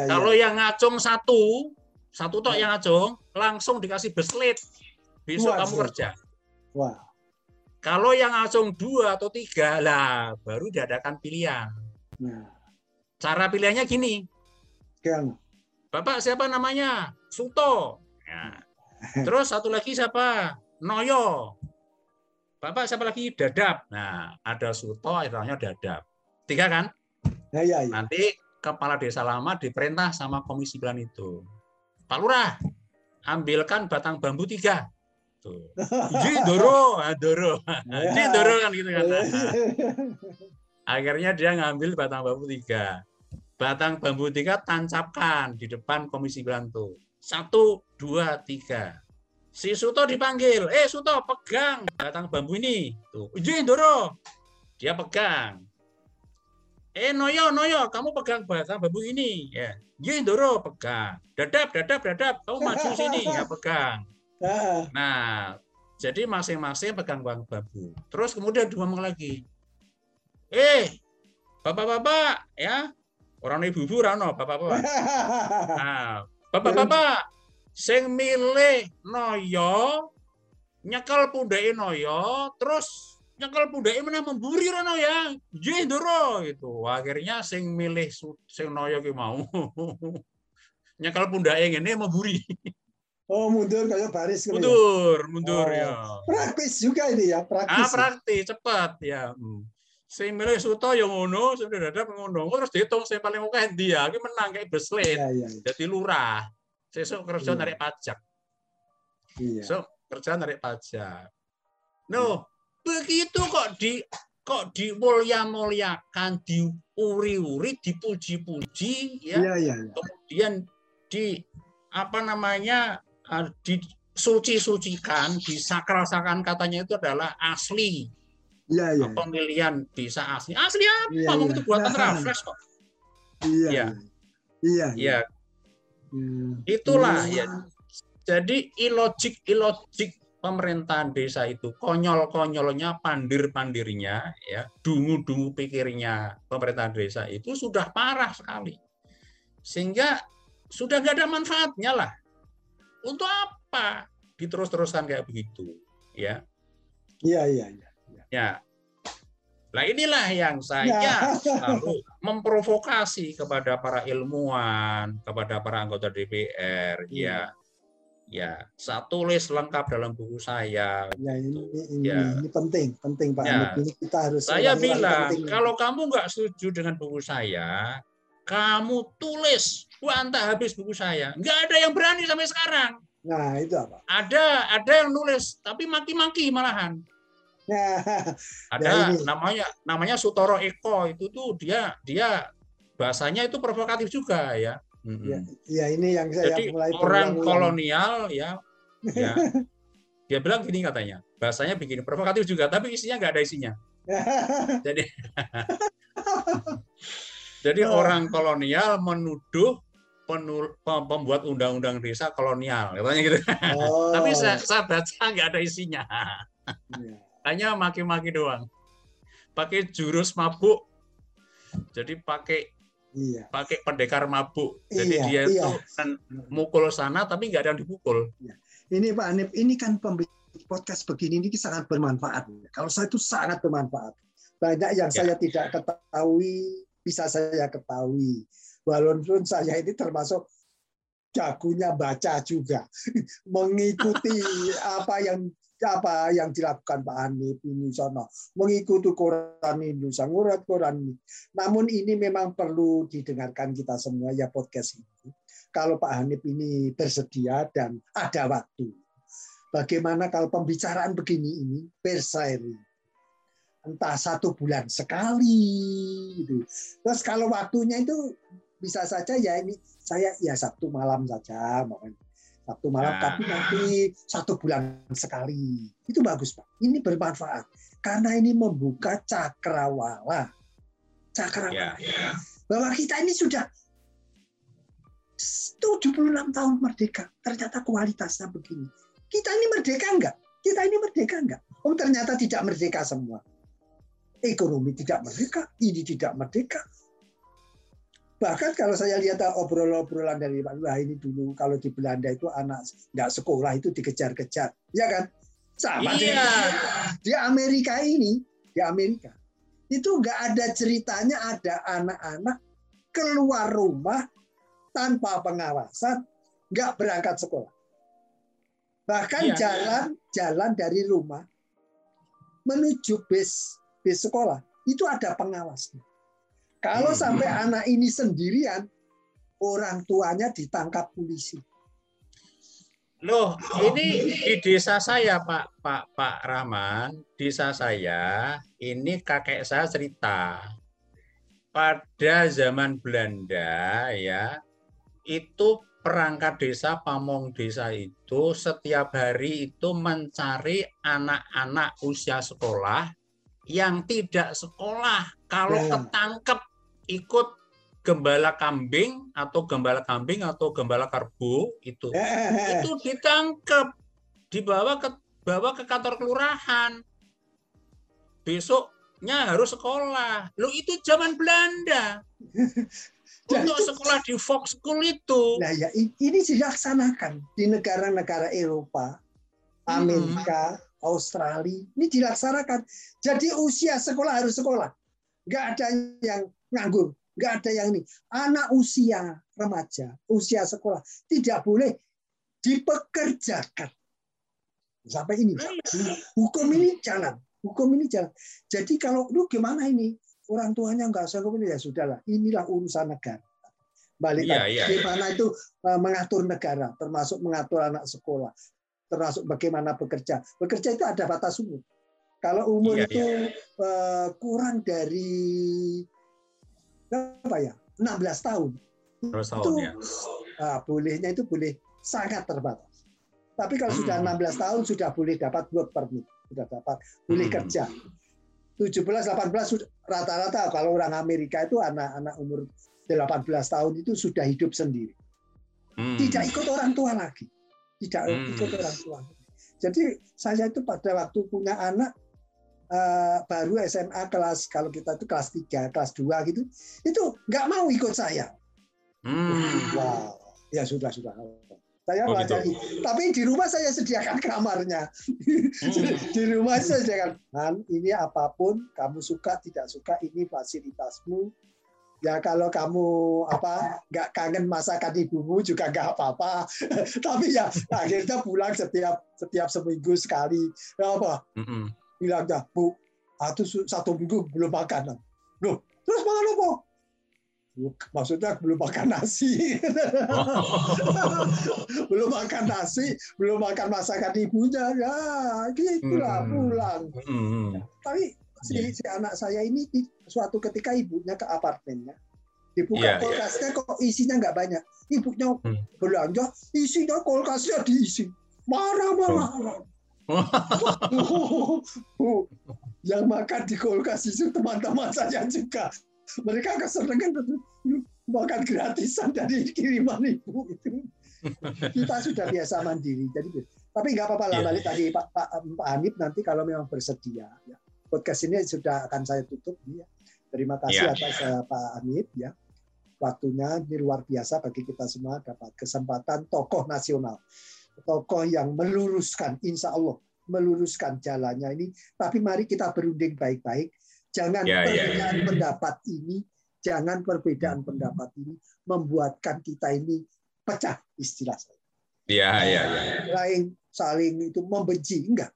Kalau yang ngacung satu tok yang ngacung, langsung dikasih beslet. Besok kamu kerja. Kalau yang langsung 2 atau 3, lah baru diadakan pilihan. Nah. Cara pilihannya gini. Bapak siapa namanya? Suto. Ya. Terus satu lagi siapa? Noyo. Bapak siapa lagi? Dadap. Nah, ada Suto, akhirnya Dadap. 3 kan? Ya. Nanti kepala desa lama diperintah sama komisi pilihan itu. Pak Lurah, ambilkan batang bambu 3. Doro kan gitu kan. Akhirnya dia ngambil batang bambu 3. Batang bambu 3 tancapkan di depan komisi Belantu. 1, 2, 3. Si Suto dipanggil. Suto, pegang batang bambu ini. Tuh, Doro. Dia pegang. Noyo, kamu pegang batang bambu ini. Ya, Doro pegang. Dadap, kamu maju sini. Ya, pegang. Nah, jadi masing-masing pegang batang bambu. Terus kemudian ngomong lagi. Bapak-bapak, ya. Orang ibu-ibu rano, bapak-bapak. Nah, bapak-bapak, sing milih Noyo, nyekel pundake Noyo, terus nyekel pundake meneh memburi rano ya. Nggih, Ndoro gitu. Akhirnya sing milih sing Noyo ki mau. Nyekel pundake ngene memburi. Oh, mundur kayak baris. Mundur ya. Praktis juga ini ya, praktis. Praktis, cepat ya. Sing milih Suto yang ngono, sing Dadap ngono. Terus dihitung sing paling oke endi ya, iki menang kayak beslet. Jadi lurah. Sesuk kerja narik pajak. No, begitu kok di mulia-muliakan, diuri-uri, dipuji-puji ya. Kemudian di disuci-sucikan, disakral-sakan, katanya itu adalah asli. Pemilihan bisa asli. Asli apa? Mungkin itu buatan Raffles kok. Itulah ya. Jadi ilogik pemerintahan desa itu, konyol-konyolnya, pandir-pandirnya, ya, dungu-dungu pikirnya pemerintahan desa itu sudah parah sekali. Sehingga sudah nggak ada manfaatnya lah. Untuk apa diterus-teruskan kayak begitu, ya? Ya. Nah inilah yang saya selalu memprovokasi kepada para ilmuwan, kepada para anggota DPR. Ya, ya, saya tulis lengkap dalam buku saya. Ya, ini penting, penting Pak. Ya. Ini kita harus. Saya bilang kalau kamu nggak setuju dengan buku saya, kamu tulis, bantah habis buku saya. Nggak ada yang berani sampai sekarang. Nah itu apa? Ada yang nulis tapi maki-maki malahan. Nah, ada ya namanya Sutoro Eko itu tuh dia bahasanya itu provokatif juga ya. Ya, ya ini yang saya jadi mulai orang kolonial ya, ya. Dia bilang gini katanya bahasanya begini provokatif juga tapi isinya nggak ada isinya. Jadi jadi orang kolonial menuduh pembuat undang-undang desa kolonial katanya gitu. Oh. Tapi saya baca nggak ada isinya. Ya. Hanya maki-maki doang, pakai jurus mabuk, jadi pakai pakai pendekar mabuk, jadi dia itu mukul sana tapi nggak ada yang dipukul. Ini Pak Hanif, ini kan podcast begini ini sangat bermanfaat. Kalau saya itu sangat bermanfaat, banyak yang saya tidak ketahui bisa saya ketahui, walaupun saya ini termasuk jagonya baca juga, mengikuti apa yang dilakukan Pak Hanif ini sono, mengikuti koran ini, sangurat koran ini. Namun ini memang perlu didengarkan kita semua ya podcast ini. Kalau Pak Hanif ini bersedia dan ada waktu. Bagaimana kalau pembicaraan begini ini berseri? Entah 1 bulan sekali gitu. Terus kalau waktunya itu bisa saja ya ini saya ya Sabtu malam saja makanya. Sabtu malam, tapi nanti 1 bulan sekali. Itu bagus, Pak. Ini bermanfaat. Karena ini membuka cakrawala. Cakrawala. Yeah. Bahwa kita ini sudah 76 tahun merdeka. Ternyata kualitasnya begini. Kita ini merdeka enggak? Kita ini merdeka enggak? Oh, ternyata tidak merdeka semua. Ekonomi tidak merdeka. Ini tidak merdeka. Bahkan kalau saya lihat obrolan-obrolan dari Pak Lurah ini dulu, kalau di Belanda itu anak nggak sekolah itu dikejar-kejar, ya kan? Sama di Amerika ini, di Amerika itu nggak ada ceritanya ada anak-anak keluar rumah tanpa pengawasan, nggak berangkat sekolah. Bahkan jalan dari rumah menuju bis sekolah itu ada pengawasnya. Kalau sampai anak ini sendirian, orang tuanya ditangkap polisi. Loh, ini di desa saya, Pak Rahman, desa saya, ini kakek saya cerita pada zaman Belanda ya, itu perangkat desa, pamong desa itu setiap hari itu mencari anak-anak usia sekolah yang tidak sekolah. Kalau ketangkep ikut gembala kambing atau gembala karbo itu ditangkep, dibawa ke kantor kelurahan. Besoknya harus sekolah. Loh itu zaman Belanda. Untuk sekolah di Volkschool itu. Nah ya ini dilaksanakan di negara-negara Eropa, Amerika, Australia. Ini dilaksanakan. Jadi usia sekolah harus sekolah. Nggak ada yang nganggur, nggak ada yang ini. Anak usia remaja, usia sekolah tidak boleh dipekerjakan. Sampai ini, hukum ini jalan, hukum ini jalan. Jadi kalau lu gimana ini orang tuanya nggak sanggup ini ya sudahlah. Inilah urusan negara. Balik lagi gimana itu mengatur negara, termasuk mengatur anak sekolah, termasuk bagaimana bekerja. Bekerja itu ada batas umur. Kalau umur itu kurang dari apa ya 16 tahun, itu bolehnya itu boleh sangat terbatas. Tapi kalau sudah 16 tahun sudah boleh dapat work permit, sudah dapat boleh kerja. 17-18 rata-rata kalau orang Amerika itu anak-anak umur 18 tahun itu sudah hidup sendiri, tidak ikut orang tua lagi, tidak ikut orang tua. Jadi saya itu pada waktu punya anak baru SMA kelas, kalau kita itu kelas 3, kelas 2 gitu, itu nggak mau ikut saya. Wah, ya sudah. Saya baca. Gitu. Tapi di rumah saya sediakan kamarnya. Di rumah saya sediakan. Man, ini apapun kamu suka tidak suka ini fasilitasmu. Ya kalau kamu nggak kangen masakan ibumu juga nggak apa-apa. Tapi ya akhirnya pulang setiap seminggu sekali. Apa? Bilangnya, Bu, satu minggu belum makan. Loh, terus makan apa? Maksudnya belum makan nasi. Belum makan nasi, belum makan masakan ibunya. Ya, gitulah pulang. Tapi si anak saya ini suatu ketika ibunya ke apartemennya. Dibuka kulkasnya kok isinya nggak banyak. Ibunya belanja, isinya kulkasnya diisi. Marah-marah. Bu, yang makan di kulkas itu teman-teman saya juga. Mereka kesenangan makan gratisan dari kiriman ibu itu. Kita sudah biasa mandiri. Jadi, tapi nggak apa-apa lah. Balik tadi Pak Hanif nanti kalau memang bersedia. Ya. Podcast ini sudah akan saya tutup. Ya. Terima kasih atas Pak Hanif. Ya. Waktunya ini luar biasa bagi kita semua dapat kesempatan tokoh nasional. Tokoh yang meluruskan, insya Allah meluruskan jalannya ini. Tapi mari kita berunding baik-baik. Jangan perbedaan pendapat ini, jangan perbedaan pendapat ini membuatkan kita ini pecah, istilah saya. Saling itu membenci, enggak.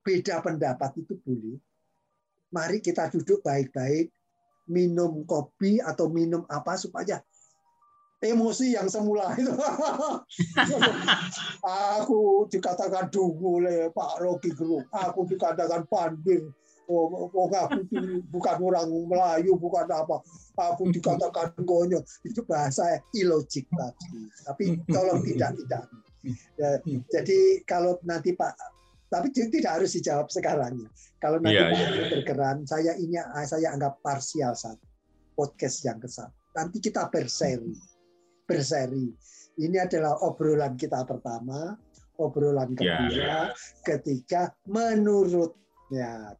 Beda pendapat itu boleh. Mari kita duduk baik-baik, minum kopi atau minum apa supaya emosi yang semula itu. Aku dikatakan dungu oleh Pak Rocky Gerung, aku dikatakan pandir. Oh, aku bukan orang Melayu, bukan apa. Aku dikatakan konyol. Itu bahasa ilogik tadi. Tapi tolong tidak. Ya, jadi kalau nanti tapi tidak harus dijawab sekarang. Kalau nanti Pak berkenan, saya anggap parsial satu podcast yang kesal. Nanti kita berseri. Ini adalah obrolan kita pertama, obrolan kedua, ketiga menurut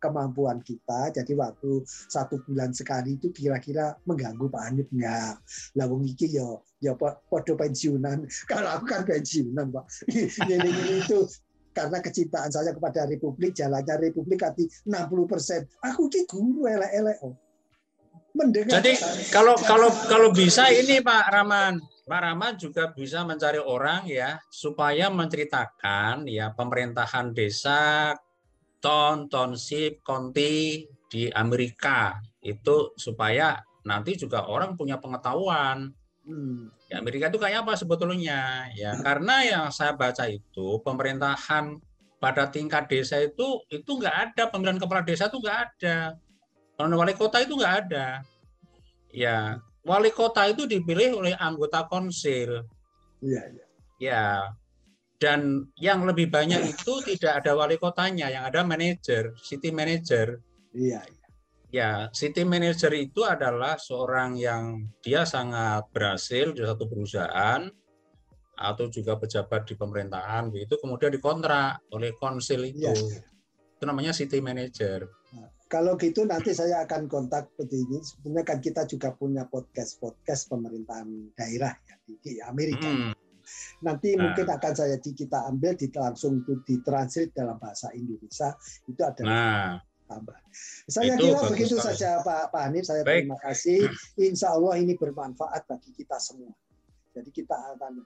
kemampuan kita. Jadi waktu 1 bulan sekali itu kira-kira mengganggu Pak Hanif nggak? Lah wong iki ya podo pensiunan. Kalau aku kan pensiunan, Pak. Ini itu karena kecintaan saya kepada Republik, jalannya Republik hati 60%. Aku ki guru elek-elek. Mendengar. Jadi kalau bisa ini Pak Rahman juga bisa mencari orang ya supaya menceritakan ya pemerintahan desa township, county di Amerika itu supaya nanti juga orang punya pengetahuan. Di Amerika itu kayak apa sebetulnya? Ya, karena yang saya baca itu pemerintahan pada tingkat desa itu nggak ada pemilihan kepala desa itu nggak ada, pemilihan wali kota itu nggak ada. Ya, wali kota itu dipilih oleh anggota konsil. Dan yang lebih banyak itu tidak ada wali kotanya, yang ada manajer, city manager. City manager itu adalah seorang yang dia sangat berhasil di satu perusahaan atau juga pejabat di pemerintahan begitu, kemudian dikontrak oleh konsil itu. Itu namanya city manager. Nah, kalau gitu nanti saya akan kontak begini. Sebenarnya kan kita juga punya podcast pemerintahan daerah di Amerika. Nanti mungkin akan kita ambil langsung itu ditranslate dalam bahasa Indonesia, itu adalah tambah. Saya kira begitu saja Pak Hanif, saya terima kasih. Insya Allah ini bermanfaat bagi kita semua. Jadi kita akan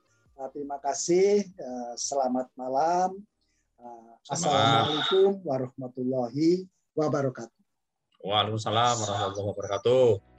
terima kasih. Selamat malam. Assalamualaikum warahmatullahi wabarakatuh. Waalaikumsalam warahmatullahi wabarakatuh.